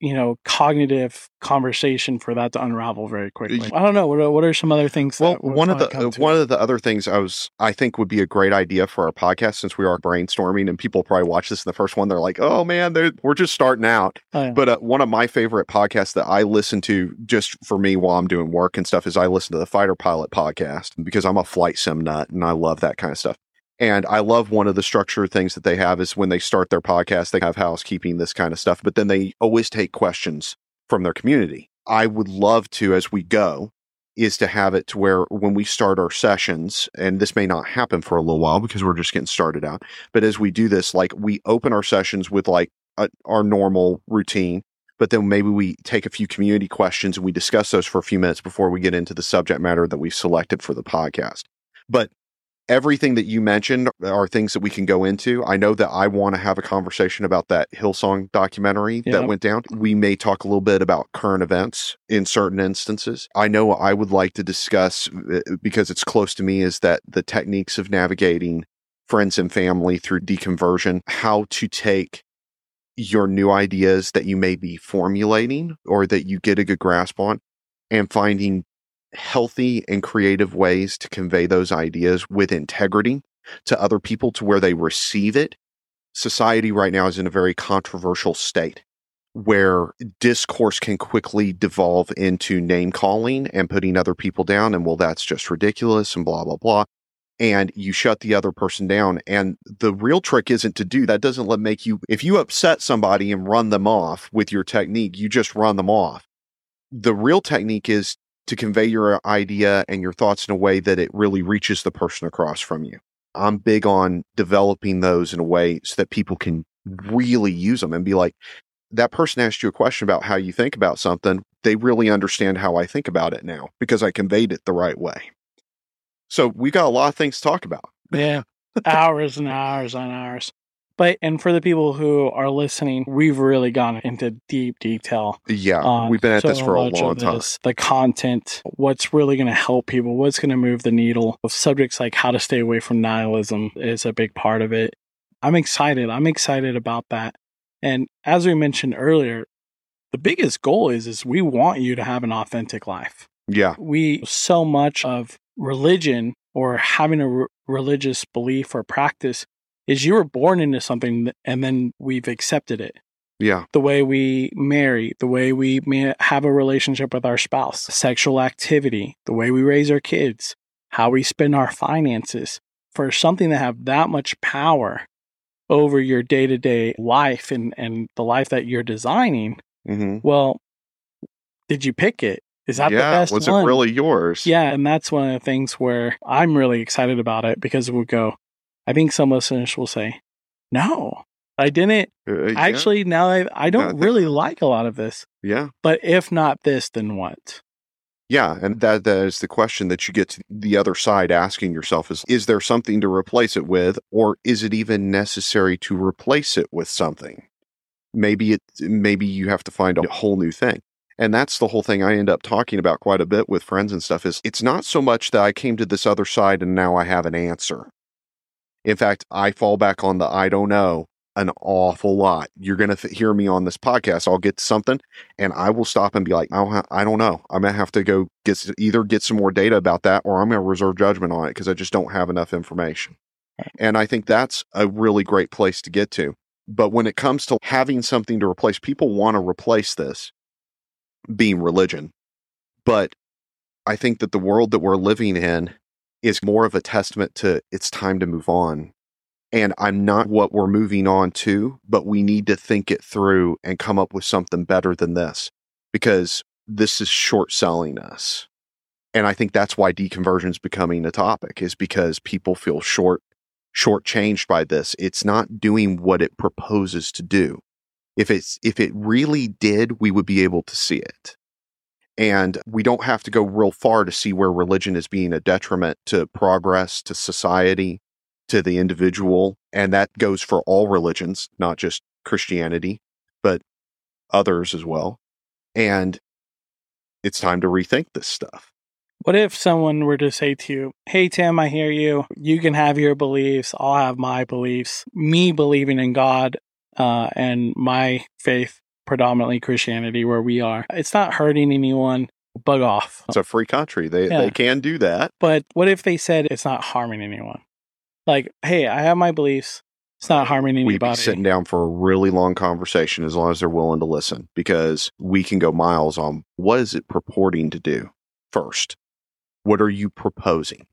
you know, cognitive conversation for that to unravel very quickly. I don't know. What are, what are some other things? Well, that one of the, one of the other things I was, I think would be a great idea for our podcast, since we are brainstorming and people probably watch this in the first one, they're like, oh man, we're just starting out. Oh, yeah. But uh, one of my favorite podcasts that I listen to just for me while I'm doing work and stuff is I listen to the Fighter Pilot podcast, because I'm a flight sim nut and I love that kind of stuff. And I love one of the structure things that they have is when they start their podcast, they have housekeeping, this kind of stuff, but then they always take questions from their community. I would love to, as we go, is to have it to where when we start our sessions, and this may not happen for a little while because we're just getting started out, but as we do this, like we open our sessions with like a, our normal routine, but then maybe we take a few community questions and we discuss those for a few minutes before we get into the subject matter that we've selected for the podcast. But Everything that you mentioned are things that we can go into. I know that I want to have a conversation about that Hillsong documentary yeah. that went down. We may talk a little bit about current events in certain instances. I know I would like to discuss, because it's close to me, is that the techniques of navigating friends and family through deconversion, how to take your new ideas that you may be formulating or that you get a good grasp on and finding healthy and creative ways to convey those ideas with integrity to other people to where they receive it. Society right now is in a very controversial state where discourse can quickly devolve into name calling and putting other people down and, well, that's just ridiculous and blah, blah, blah. And you shut the other person down. And the real trick isn't to do that. Doesn't let make you, if you upset somebody and run them off with your technique, you just run them off. The real technique is to convey your idea and your thoughts in a way that it really reaches the person across from you. I'm big on developing those in a way so that people can really use them and be like, that person asked you a question about how you think about something. They really understand how I think about it now because I conveyed it the right way. So we got a lot of things to talk about. Yeah, hours and hours and hours. But, and for the people who are listening, we've really gone into deep detail. Yeah, um, we've been at so this for a long time. This, the content, what's really going to help people, what's going to move the needle. Subjects like how to stay away from nihilism is a big part of it. I'm excited. I'm excited about that. And as we mentioned earlier, the biggest goal is, is we want you to have an authentic life. Yeah. We, so much of religion or having a re- religious belief or practice is you were born into something and then we've accepted it. Yeah. The way we marry, the way we may have a relationship with our spouse, sexual activity, the way we raise our kids, how we spend our finances. For something to have that much power over your day-to-day life and, and the life that you're designing, mm-hmm. well, did you pick it? Is that yeah, the best one? Yeah, was it really yours? Yeah, and that's one of the things where I'm really excited about it because we'll go, I think some listeners will say, no, I didn't. Uh, yeah. Actually, now I I don't no, I think, really like a lot of this. Yeah. But if not this, then what? Yeah. And that that is the question that you get to the other side asking yourself is, is there something to replace it with, or is it even necessary to replace it with something? Maybe it, maybe you have to find a whole new thing. And that's the whole thing I end up talking about quite a bit with friends and stuff is it's not so much that I came to this other side and now I have an answer. In fact, I fall back on the I don't know an awful lot. You're going to f- hear me on this podcast. I'll get something and I will stop and be like, I don't, ha- I don't know. I'm going to have to go get either get some more data about that or I'm going to reserve judgment on it because I just don't have enough information. And I think that's a really great place to get to. But when it comes to having something to replace, people want to replace this being religion. But I think that the world that we're living in is more of a testament to it's time to move on. And I'm not what we're moving on to, but we need to think it through and come up with something better than this because this is short selling us. And I think that's why deconversion is becoming a topic is because people feel short, shortchanged by this. It's not doing what it proposes to do. If it's, if it really did, we would be able to see it. And we don't have to go real far to see where religion is being a detriment to progress, to society, to the individual. And that goes for all religions, not just Christianity, but others as well. And it's time to rethink this stuff. What if someone were to say to you, hey, Tim, I hear you. You can have your beliefs. I'll have my beliefs. Me believing in God uh, and my faith. Predominantly Christianity where we are. It's not hurting anyone. Bug off. It's a free country. They yeah. they can do that. But what if they said it's not harming anyone? Like, hey, I have my beliefs. It's not harming anybody. We'd be sitting down for a really long conversation as long as they're willing to listen because we can go miles on what is it purporting to do first? What are you proposing?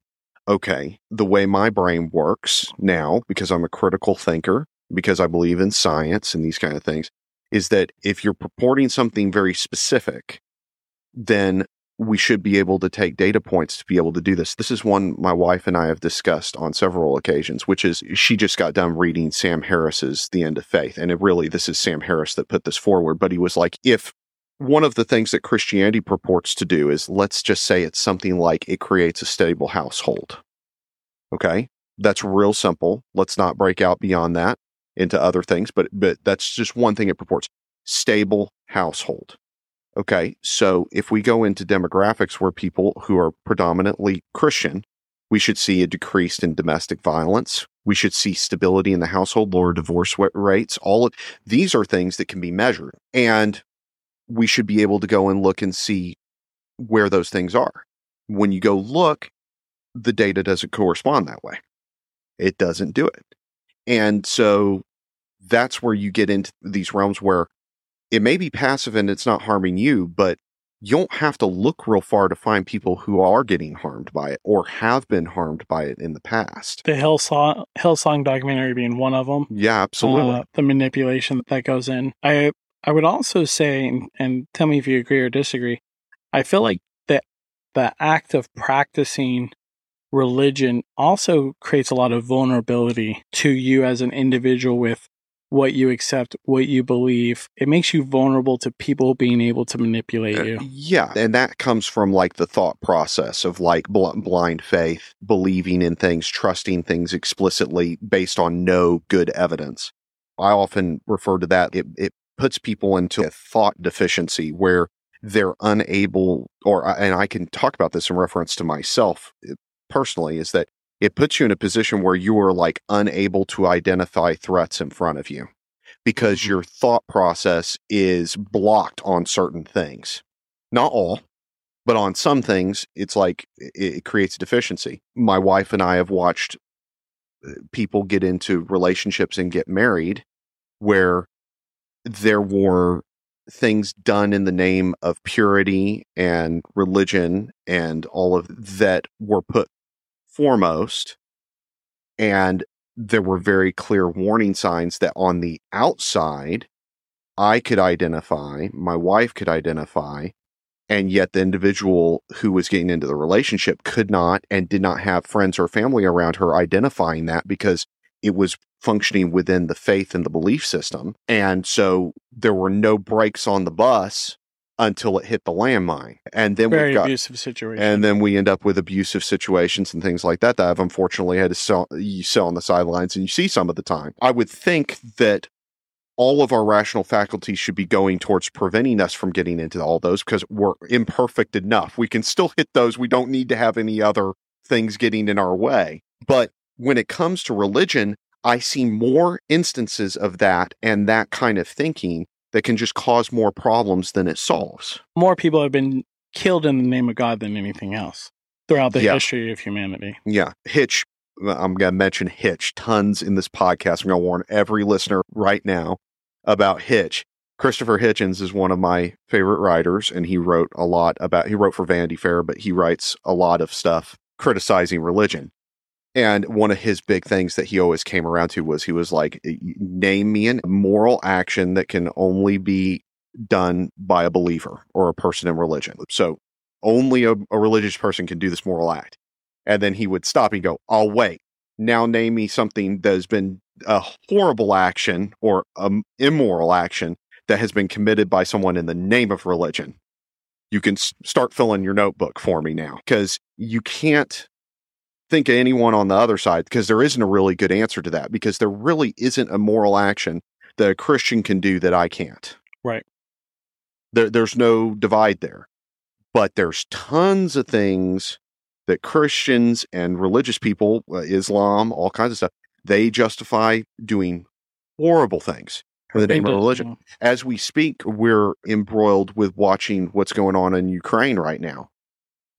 Okay, the way my brain works now, because I'm a critical thinker, because I believe in science and these kind of things, is that if you're purporting something very specific, then we should be able to take data points to be able to do this. This is one my wife and I have discussed on several occasions, which is she just got done reading Sam Harris's The End of Faith. And it really, this is Sam Harris that put this forward. But he was like, if one of the things that Christianity purports to do is, let's just say it's something like it creates a stable household. Okay, that's real simple. Let's not break out beyond that into other things, but but that's just one thing it purports. Stable household. Okay, so if we go into demographics where people who are predominantly Christian, we should see a decrease in domestic violence. We should see stability in the household, lower divorce rates. All of these are things that can be measured, and we should be able to go and look and see where those things are. When you go look, the data doesn't correspond that way. It doesn't do it. And so that's where you get into these realms where it may be passive and it's not harming you, but you don't have to look real far to find people who are getting harmed by it or have been harmed by it in the past. The Hillsong, Hillsong documentary being one of them. Yeah, absolutely. Uh, the manipulation that goes in. I I would also say, and, and tell me if you agree or disagree, I feel like that the act of practicing religion also creates a lot of vulnerability to you as an individual with what you accept, what you believe. It makes you vulnerable to people being able to manipulate you. Uh, yeah. And that comes from like the thought process of like bl- blind faith, believing in things, trusting things explicitly based on no good evidence. I often refer to that. It, it puts people into a thought deficiency where they're unable, or, and I can talk about this in reference to myself personally, is that it puts you in a position where you are like unable to identify threats in front of you because your thought process is blocked on certain things. Not all, but on some things, it's like it creates a deficiency. My wife and I have watched people get into relationships and get married where there were things done in the name of purity and religion and all of that were put foremost, and there were very clear warning signs that on the outside I could identify, my wife could identify, and yet the individual who was getting into the relationship could not and did not have friends or family around her identifying that because it was functioning within the faith and the belief system. And so there were no brakes on the bus until it hit the landmine. And then Very we've got, abusive situation. And then we end up with abusive situations and things like that that I've unfortunately had to sell, you sell on the sidelines and you see some of the time. I would think that all of our rational faculties should be going towards preventing us from getting into all those because we're imperfect enough. We can still hit those. We don't need to have any other things getting in our way. But when it comes to religion, I see more instances of that and that kind of thinking that can just cause more problems than it solves. More people have been killed in the name of God than anything else throughout the yeah. history of humanity. Yeah. Hitch, I'm going to mention Hitch tons in this podcast. I'm going to warn every listener right now about Hitch. Christopher Hitchens is one of my favorite writers, and he wrote a lot about, he wrote for Vanity Fair, but he writes a lot of stuff criticizing religion. And one of his big things that he always came around to was he was like, name me a moral action that can only be done by a believer or a person in religion. So only a, a religious person can do this moral act. And then he would stop and go, I'll wait. Now name me something that has been a horrible action or an immoral action that has been committed by someone in the name of religion. You can s- start filling your notebook for me now, because you can't think of anyone on the other side, because there isn't a really good answer to that, because there really isn't a moral action that a Christian can do that I can't. Right. There, there's no divide there. But there's tons of things that Christians and religious people, uh, Islam, all kinds of stuff, they justify doing horrible things in the name of religion. As we speak, we're embroiled with watching what's going on in Ukraine right now.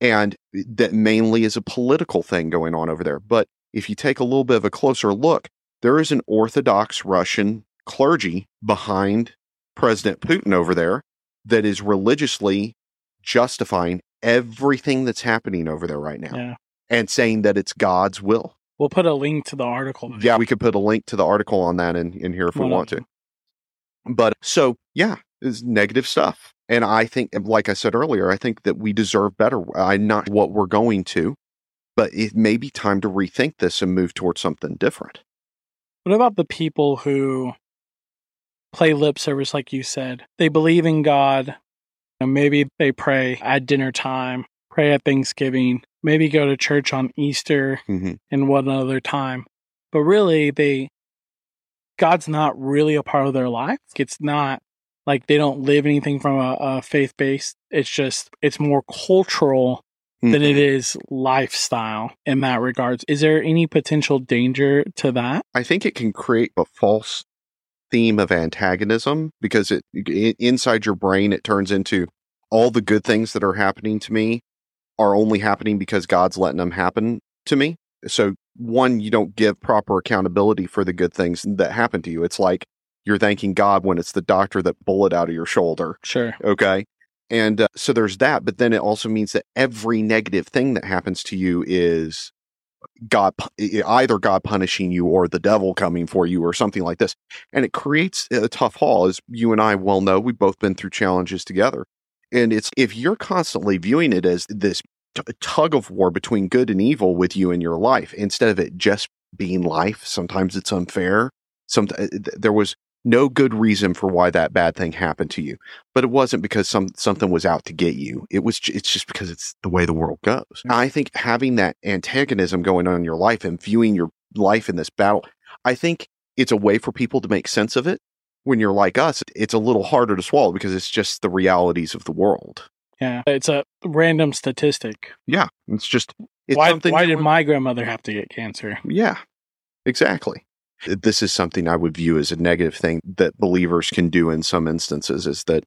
And that mainly is a political thing going on over there. But if you take a little bit of a closer look, there is an Orthodox Russian clergy behind President Putin over there that is religiously justifying everything that's happening over there right now yeah. and saying that it's God's will. We'll put a link to the article. Yeah, we could put a link to the article on that in, in here if we want to. But so, yeah, it's negative stuff. And I think, like I said earlier, I think that we deserve better. I not what we're going to, but it may be time to rethink this and move towards something different. What about the people who play lip service, like you said? They believe in God, and maybe they pray at dinner time pray at Thanksgiving, maybe go to church on Easter mm-hmm. and one other time. But really, they God's not really a part of their life. It's not like they don't live anything from a, a faith-based. It's just, it's more cultural mm-hmm. than it is lifestyle in that regards. Is there any potential danger to that? I think it can create a false theme of antagonism because it, it inside your brain, it turns into all the good things that are happening to me are only happening because God's letting them happen to me. So one, you don't give proper accountability for the good things that happen to you. It's like you're thanking God when it's the doctor that bullet out of your shoulder. Sure. Okay. And uh, so there's that. But then it also means that every negative thing that happens to you is God, either God punishing you or the devil coming for you or something like this. And it creates a tough haul. As you and I well know, we've both been through challenges together. And it's if you're constantly viewing it as this t- tug of war between good and evil with you in your life, instead of it just being life, sometimes it's unfair. Some, there was no good reason for why that bad thing happened to you, but it wasn't because some something was out to get you. It was. It's just because it's the way the world goes. I think having that antagonism going on in your life and viewing your life in this battle, I think it's a way for people to make sense of it. When you're like us, it's a little harder to swallow because it's just the realities of the world. Yeah, it's a random statistic. Yeah, it's just... It's why why did my grandmother have to get cancer? Yeah, exactly. This is something I would view as a negative thing that believers can do in some instances, is that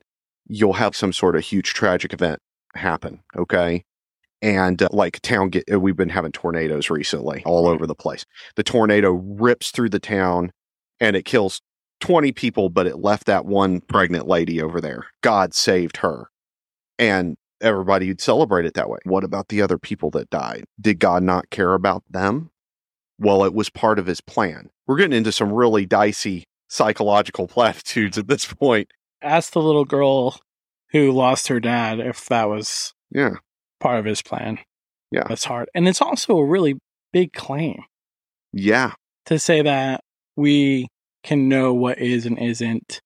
you'll have some sort of huge tragic event happen, okay? And uh, like town, get, we've been having tornadoes recently all over the place. The tornado rips through the town and it kills twenty people, but it left that one pregnant lady over there. God saved her. And everybody would celebrate it that way. What about the other people that died? Did God not care about them? Well, it was part of his plan. We're getting into some really dicey psychological platitudes at this point. Ask the little girl who lost her dad if that was yeah. part of his plan. Yeah. That's hard. And it's also a really big claim. Yeah. To say that we can know what is and isn't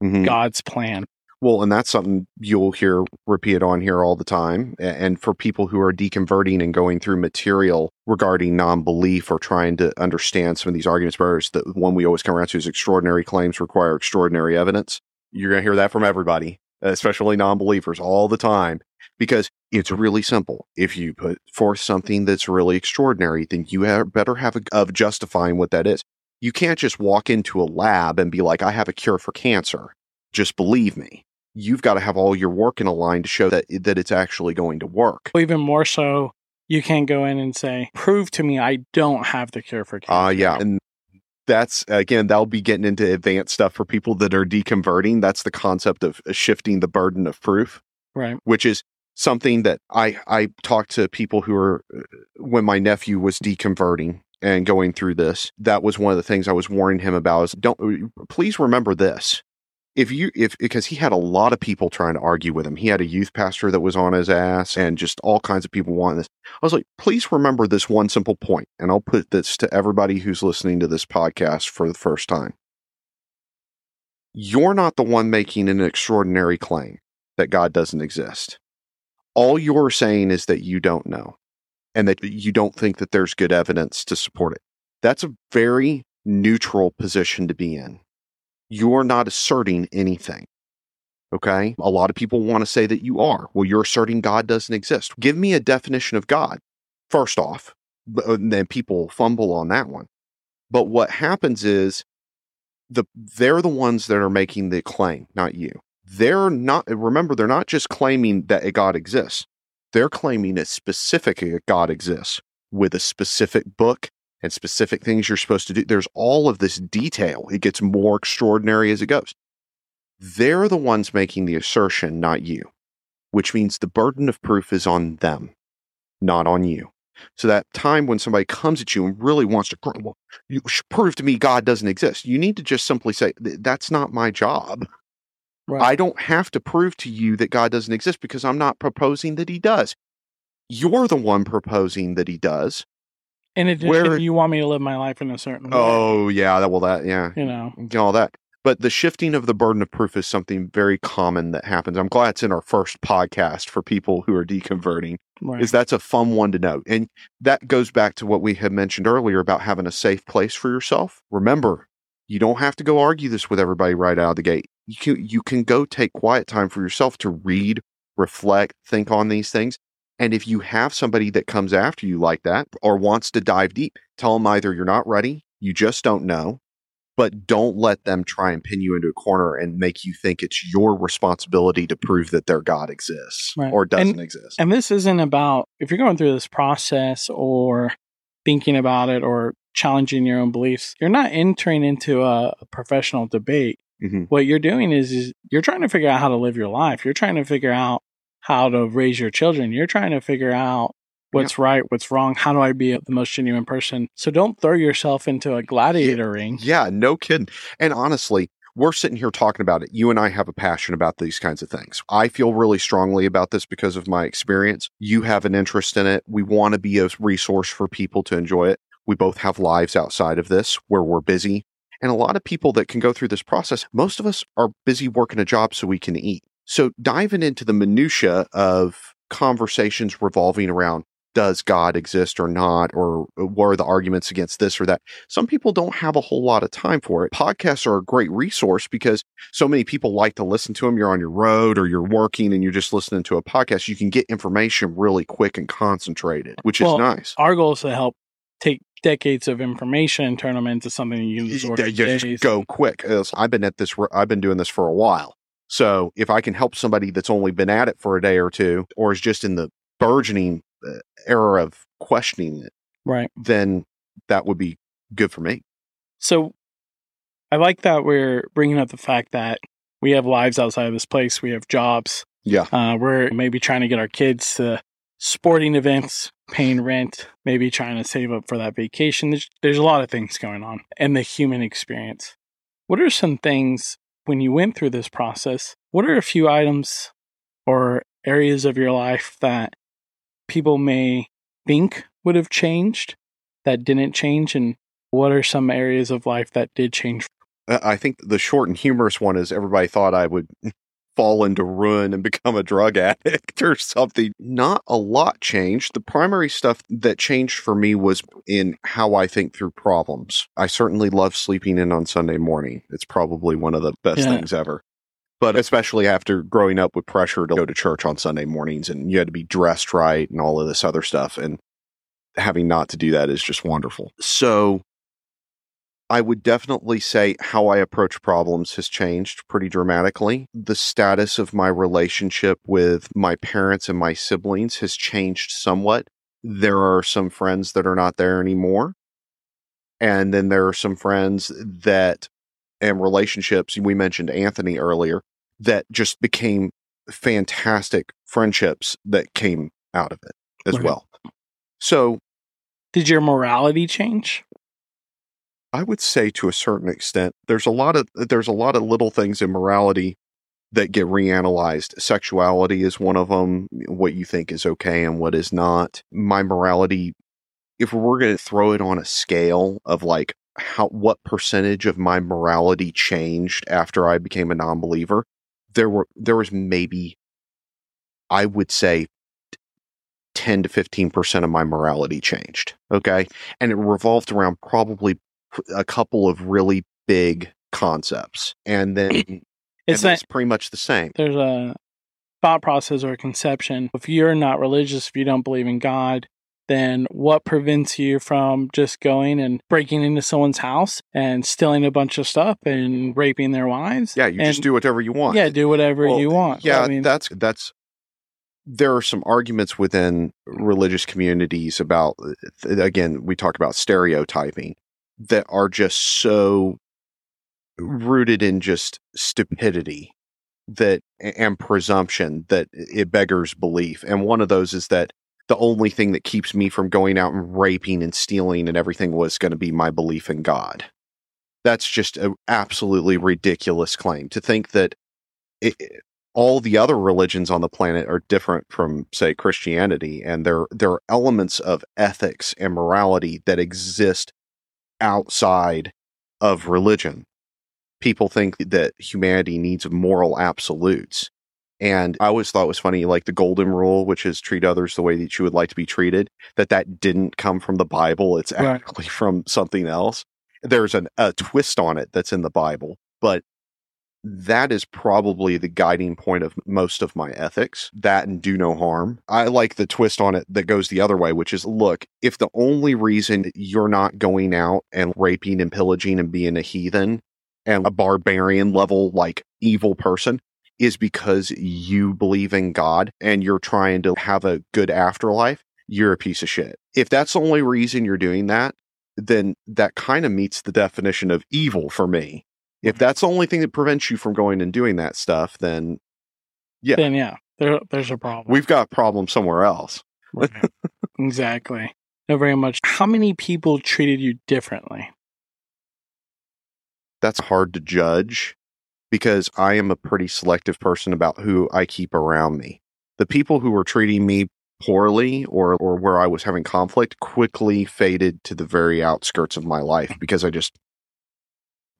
mm-hmm. God's plan. Well, and that's something you'll hear repeated on here all the time. And for people who are deconverting and going through material regarding non-belief or trying to understand some of these arguments, whereas the one we always come around to is extraordinary claims require extraordinary evidence. You're going to hear that from everybody, especially non-believers, all the time, because it's really simple. If you put forth something that's really extraordinary, then you have, better have a, of justifying what that is. You can't just walk into a lab and be like, I have a cure for cancer. Just believe me. You've got to have all your work in a line to show that that it's actually going to work. Even more so, you can't go in and say, prove to me I don't have the cure for cancer. Ah, uh, yeah. And that's, again, that'll be getting into advanced stuff for people that are deconverting. That's the concept of shifting the burden of proof. Right. Which is something that I, I talked to people who are, when my nephew was deconverting and going through this, that was one of the things I was warning him about is don't, please remember this. If you, if, because he had a lot of people trying to argue with him. He had a youth pastor that was on his ass and just all kinds of people wanting this. I was like, please remember this one simple point. And I'll put this to everybody who's listening to this podcast for the first time. You're not the one making an extraordinary claim that God doesn't exist. All you're saying is that you don't know. And that you don't think that there's good evidence to support it. That's a very neutral position to be in. You're not asserting anything, okay? A lot of people want to say that you are. Well, you're asserting God doesn't exist. Give me a definition of God, first off, and then people fumble on that one. But what happens is the they're the ones that are making the claim, not you. They're not. Remember, they're not just claiming that a God exists. They're claiming a specific God exists with a specific book and specific things you're supposed to do. There's all of this detail. It gets more extraordinary as it goes. They're the ones making the assertion, not you, which means the burden of proof is on them, not on you. So that time when somebody comes at you and really wants to, well, you should prove to me God doesn't exist. You need to just simply say, that's not my job. Right. I don't have to prove to you that God doesn't exist because I'm not proposing that he does. You're the one proposing that he does. In addition, Where, you want me to live my life in a certain way. Oh, yeah. Well, that, yeah. You know. All that. But the shifting of the burden of proof is something very common that happens. I'm glad it's in our first podcast for people who are deconverting, right. is that's a fun one to note. And that goes back to what we had mentioned earlier about having a safe place for yourself. Remember, you don't have to go argue this with everybody right out of the gate. You can, you can go take quiet time for yourself to read, reflect, think on these things. And if you have somebody that comes after you like that or wants to dive deep, tell them either you're not ready, you just don't know, but don't let them try and pin you into a corner and make you think it's your responsibility to prove that their God exists right. or doesn't and, exist. And this isn't about, if you're going through this process or thinking about it or challenging your own beliefs, you're not entering into a, a professional debate. Mm-hmm. What you're doing is, is you're trying to figure out how to live your life. You're trying to figure out how to raise your children. You're trying to figure out what's yeah. right, what's wrong. How do I be the most genuine person? So don't throw yourself into a gladiator yeah, ring. Yeah, no kidding. And honestly, we're sitting here talking about it. You and I have a passion about these kinds of things. I feel really strongly about this because of my experience. You have an interest in it. We want to be a resource for people to enjoy it. We both have lives outside of this where we're busy. And a lot of people that can go through this process, most of us are busy working a job so we can eat. So diving into the minutia of conversations revolving around does God exist or not, or what are the arguments against this or that? Some people don't have a whole lot of time for it. Podcasts are a great resource because so many people like to listen to them. You're on your road or you're working and you're just listening to a podcast. You can get information really quick and concentrated, which well, is nice. Our goal is to help take decades of information and turn them into something you use or just go quick. I've been at this. I've been doing this for a while. So if I can help somebody that's only been at it for a day or two, or is just in the burgeoning era of questioning it, right? Then that would be good for me. So I like that we're bringing up the fact that we have lives outside of this place. We have jobs. Yeah. Uh, we're maybe trying to get our kids to sporting events, paying rent, maybe trying to save up for that vacation. There's, there's a lot of things going on in the human experience. What are some things when you went through this process? What are a few items or areas of your life that people may think would have changed that didn't change? And what are some areas of life that did change? I think the short and humorous one is everybody thought I would fall into ruin and become a drug addict or something. Not a lot changed. The primary stuff that changed for me was in how I think through problems. I certainly love sleeping in on Sunday morning. It's probably one of the best yeah. things ever. But especially after growing up with pressure to go to church on Sunday mornings and you had to be dressed right and all of this other stuff. And having not to do that is just wonderful. So I would definitely say how I approach problems has changed pretty dramatically. The status of my relationship with my parents and my siblings has changed somewhat. There are some friends that are not there anymore. And then there are some friends that, and relationships, we mentioned Anthony earlier, that just became fantastic friendships that came out of it as right. well. So did your morality change? I would say to a certain extent, there's a lot of there's a lot of little things in morality that get reanalyzed. Sexuality is one of them, what you think is okay and what is not. My morality, if we're going to throw it on a scale of like how what percentage of my morality changed after I became a non-believer, there were there was maybe, I would say, ten to fifteen percent of my morality changed, okay? And it revolved around probably a couple of really big concepts. And then it's, and that, it's pretty much the same. There's a thought process or a conception. If you're not religious, if you don't believe in God, then what prevents you from just going and breaking into someone's house and stealing a bunch of stuff and raping their wives? Yeah, you and, just do whatever you want. Yeah, do whatever well, you want. Yeah, I mean, that's that's. There are some arguments within religious communities about, again, we talk about stereotyping, that are just so rooted in just stupidity that and presumption that it beggars belief. And one of those is that the only thing that keeps me from going out and raping and stealing and everything was going to be my belief in God. That's just an absolutely ridiculous claim. To think that it, all the other religions on the planet are different from, say, Christianity, and there, there are elements of ethics and morality that exist outside of religion. people think that humanity needs moral absolutes. And I always thought it was funny, like the golden rule, which is treat others the way that you would like to be treated, that that didn't come from the Bible. It's actually right. from something else. There's an, a twist on it that's in the Bible, but that is probably the guiding point of most of my ethics, that and do no harm. I like the twist on it that goes the other way, which is, look, if the only reason you're not going out and raping and pillaging and being a heathen and a barbarian level, like evil person, is because you believe in God and you're trying to have a good afterlife, you're a piece of shit. If that's the only reason you're doing that, then that kind of meets the definition of evil for me. If that's the only thing that prevents you from going and doing that stuff, then yeah. Then yeah, there, there's a problem. We've got a problem somewhere else. Right. Exactly. No, very much. How many people treated you differently? That's hard to judge because I am a pretty selective person about who I keep around me. The people who were treating me poorly or, or where I was having conflict quickly faded to the very outskirts of my life because I just...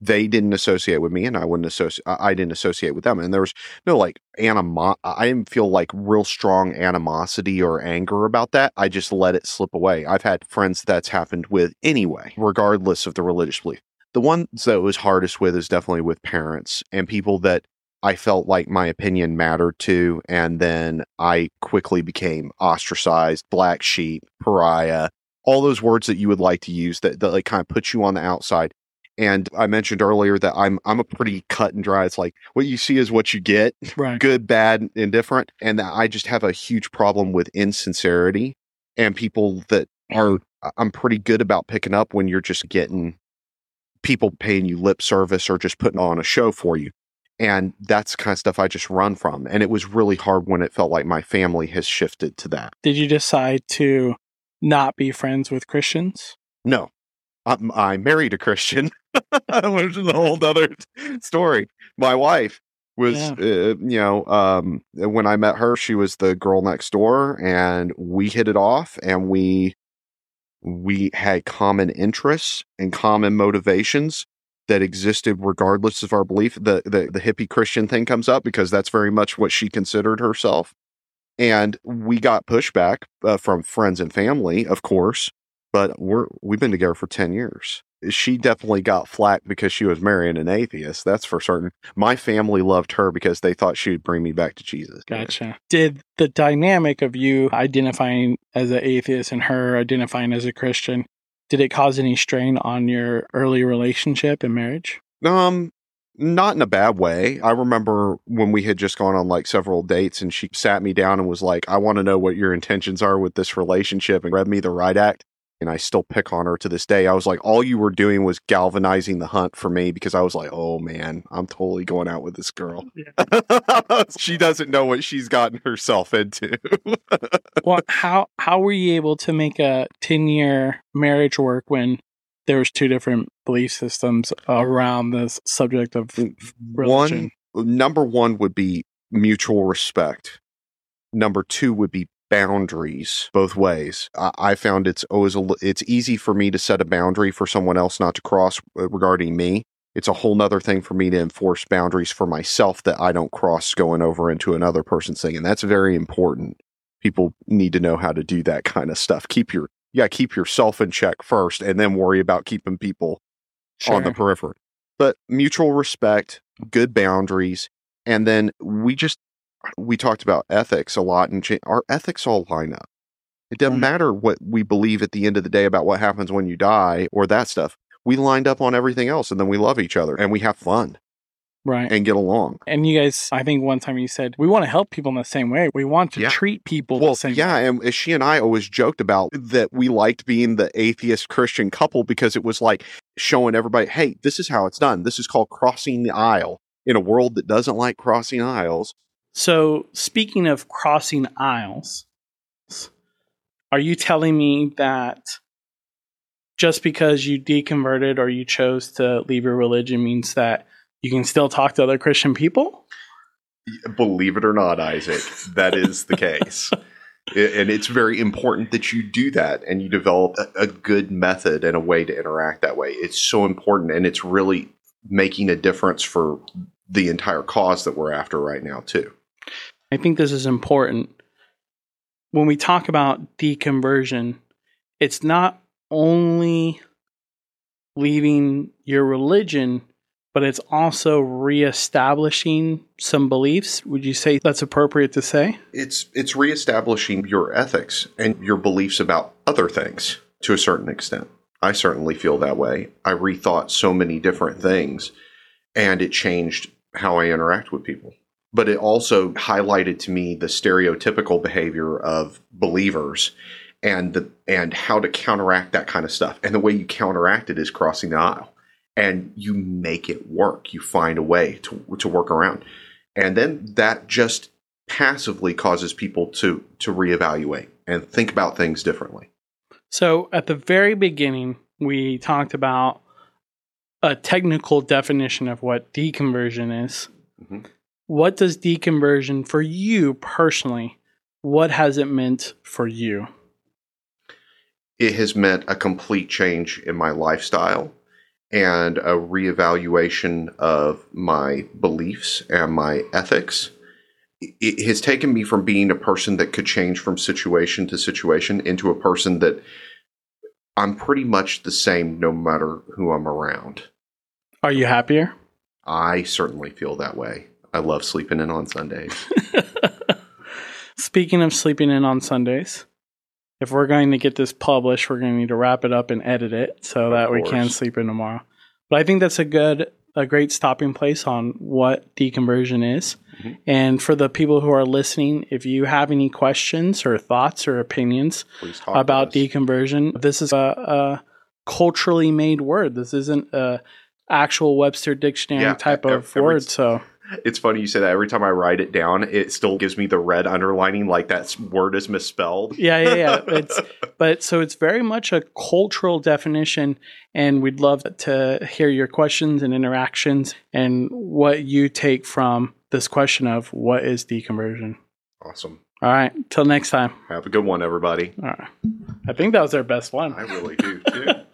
they didn't associate with me and I wouldn't associate, I didn't associate with them. And there was no like animo, I didn't feel like real strong animosity or anger about that. I just let it slip away. I've had friends that's happened with anyway, regardless of the religious belief. The ones that it was hardest with is definitely with parents and people that I felt like my opinion mattered to. And then I quickly became ostracized, black sheep, pariah, all those words that you would like to use that, that like kind of put you on the outside. And I mentioned earlier that I'm I'm a pretty cut and dry. It's like what you see is what you get, right. Good, bad, indifferent. And I just have a huge problem with insincerity and people that are, I'm pretty good about picking up when you're just getting people paying you lip service or just putting on a show for you. And that's the kind of stuff I just run from. And it was really hard when it felt like my family has shifted to that. Did you decide to not be friends with Christians? No. I married a Christian, which is a whole other story. My wife was, yeah. uh, you know, um, when I met her, she was the girl next door and we hit it off and we, we had common interests and common motivations that existed regardless of our belief. The, the, the hippie Christian thing comes up because that's very much what she considered herself. And we got pushback uh, from friends and family, of course. But we're, we've been together for ten years. She definitely got flack because she was marrying an atheist. That's for certain. My family loved her because they thought she would bring me back to Jesus. Gotcha. Did the dynamic of you identifying as an atheist and her identifying as a Christian, did it cause any strain on your early relationship and marriage? Um, not in a bad way. I remember when we had just gone on like several dates and she sat me down and was like, I want to know what your intentions are with this relationship and read me the riot act. And I still pick on her to this day. I was like, all you were doing was galvanizing the hunt for me because I was like, oh man, I'm totally going out with this girl. Yeah. She doesn't know what she's gotten herself into. Well, how how were you able to make a ten-year marriage work when there was two different belief systems around this subject of religion? One, number one would be mutual respect. Number two would be boundaries both ways. I, I found it's always a, it's easy for me to set a boundary for someone else not to cross regarding me. It's a whole nother thing for me to enforce boundaries for myself that I don't cross going over into another person's thing. And that's very important. People need to know how to do that kind of stuff. Keep your, yeah, keep yourself in check first and then worry about keeping people sure. on the periphery. But mutual respect, good boundaries. And then we just We talked about ethics a lot, and our ethics all line up. It doesn't mm-hmm. matter what we believe at the end of the day about what happens when you die or that stuff. We lined up on everything else, and then we love each other, and we have fun. Right. And get along. And you guys, I think one time you said, we want to help people in the same way. We want to yeah. treat people well, the same yeah, way. Yeah, and she and I always joked about that we liked being the atheist Christian couple because it was like showing everybody, hey, this is how it's done. This is called crossing the aisle in a world that doesn't like crossing aisles. So, speaking of crossing aisles, are you telling me that just because you deconverted or you chose to leave your religion means that you can still talk to other Christian people? Believe it or not, Isaac, that is the case. And it's very important that you do that and you develop a good method and a way to interact that way. It's so important and it's really making a difference for the entire cause that we're after right now, too. I think this is important. When we talk about deconversion, it's not only leaving your religion, but it's also reestablishing some beliefs. Would you say that's appropriate to say? It's it's reestablishing your ethics and your beliefs about other things to a certain extent. I certainly feel that way. I rethought so many different things, and it changed how I interact with people. But it also highlighted to me the stereotypical behavior of believers and the, and how to counteract that kind of stuff. And the way you counteract it is crossing the aisle. And you make it work. You find a way to to work around. And then that just passively causes people to, to reevaluate and think about things differently. So at the very beginning, we talked about a technical definition of what deconversion is. Mm-hmm. What does deconversion, for you personally, what has it meant for you? It has meant a complete change in my lifestyle and a reevaluation of my beliefs and my ethics. It has taken me from being a person that could change from situation to situation into a person that I'm pretty much the same no matter who I'm around. Are you happier? I certainly feel that way. I love sleeping in on Sundays. Speaking of sleeping in on Sundays, if we're going to get this published, we're going to need to wrap it up and edit it so that we can sleep in tomorrow. But I think that's a good, a great stopping place on what deconversion is. Mm-hmm. And for the people who are listening, if you have any questions or thoughts or opinions about deconversion, this is a, a culturally made word. This isn't a actual Webster dictionary yeah, type of every, word. So. It's funny you say that. Every time I write it down, it still gives me the red underlining, like that word is misspelled. Yeah, yeah, yeah. It's, but so it's very much a cultural definition, and we'd love to hear your questions and interactions and what you take from this question of what is deconversion. Awesome. All right. Till next time. Have a good one, everybody. All right. I think that was our best one. I really do, too.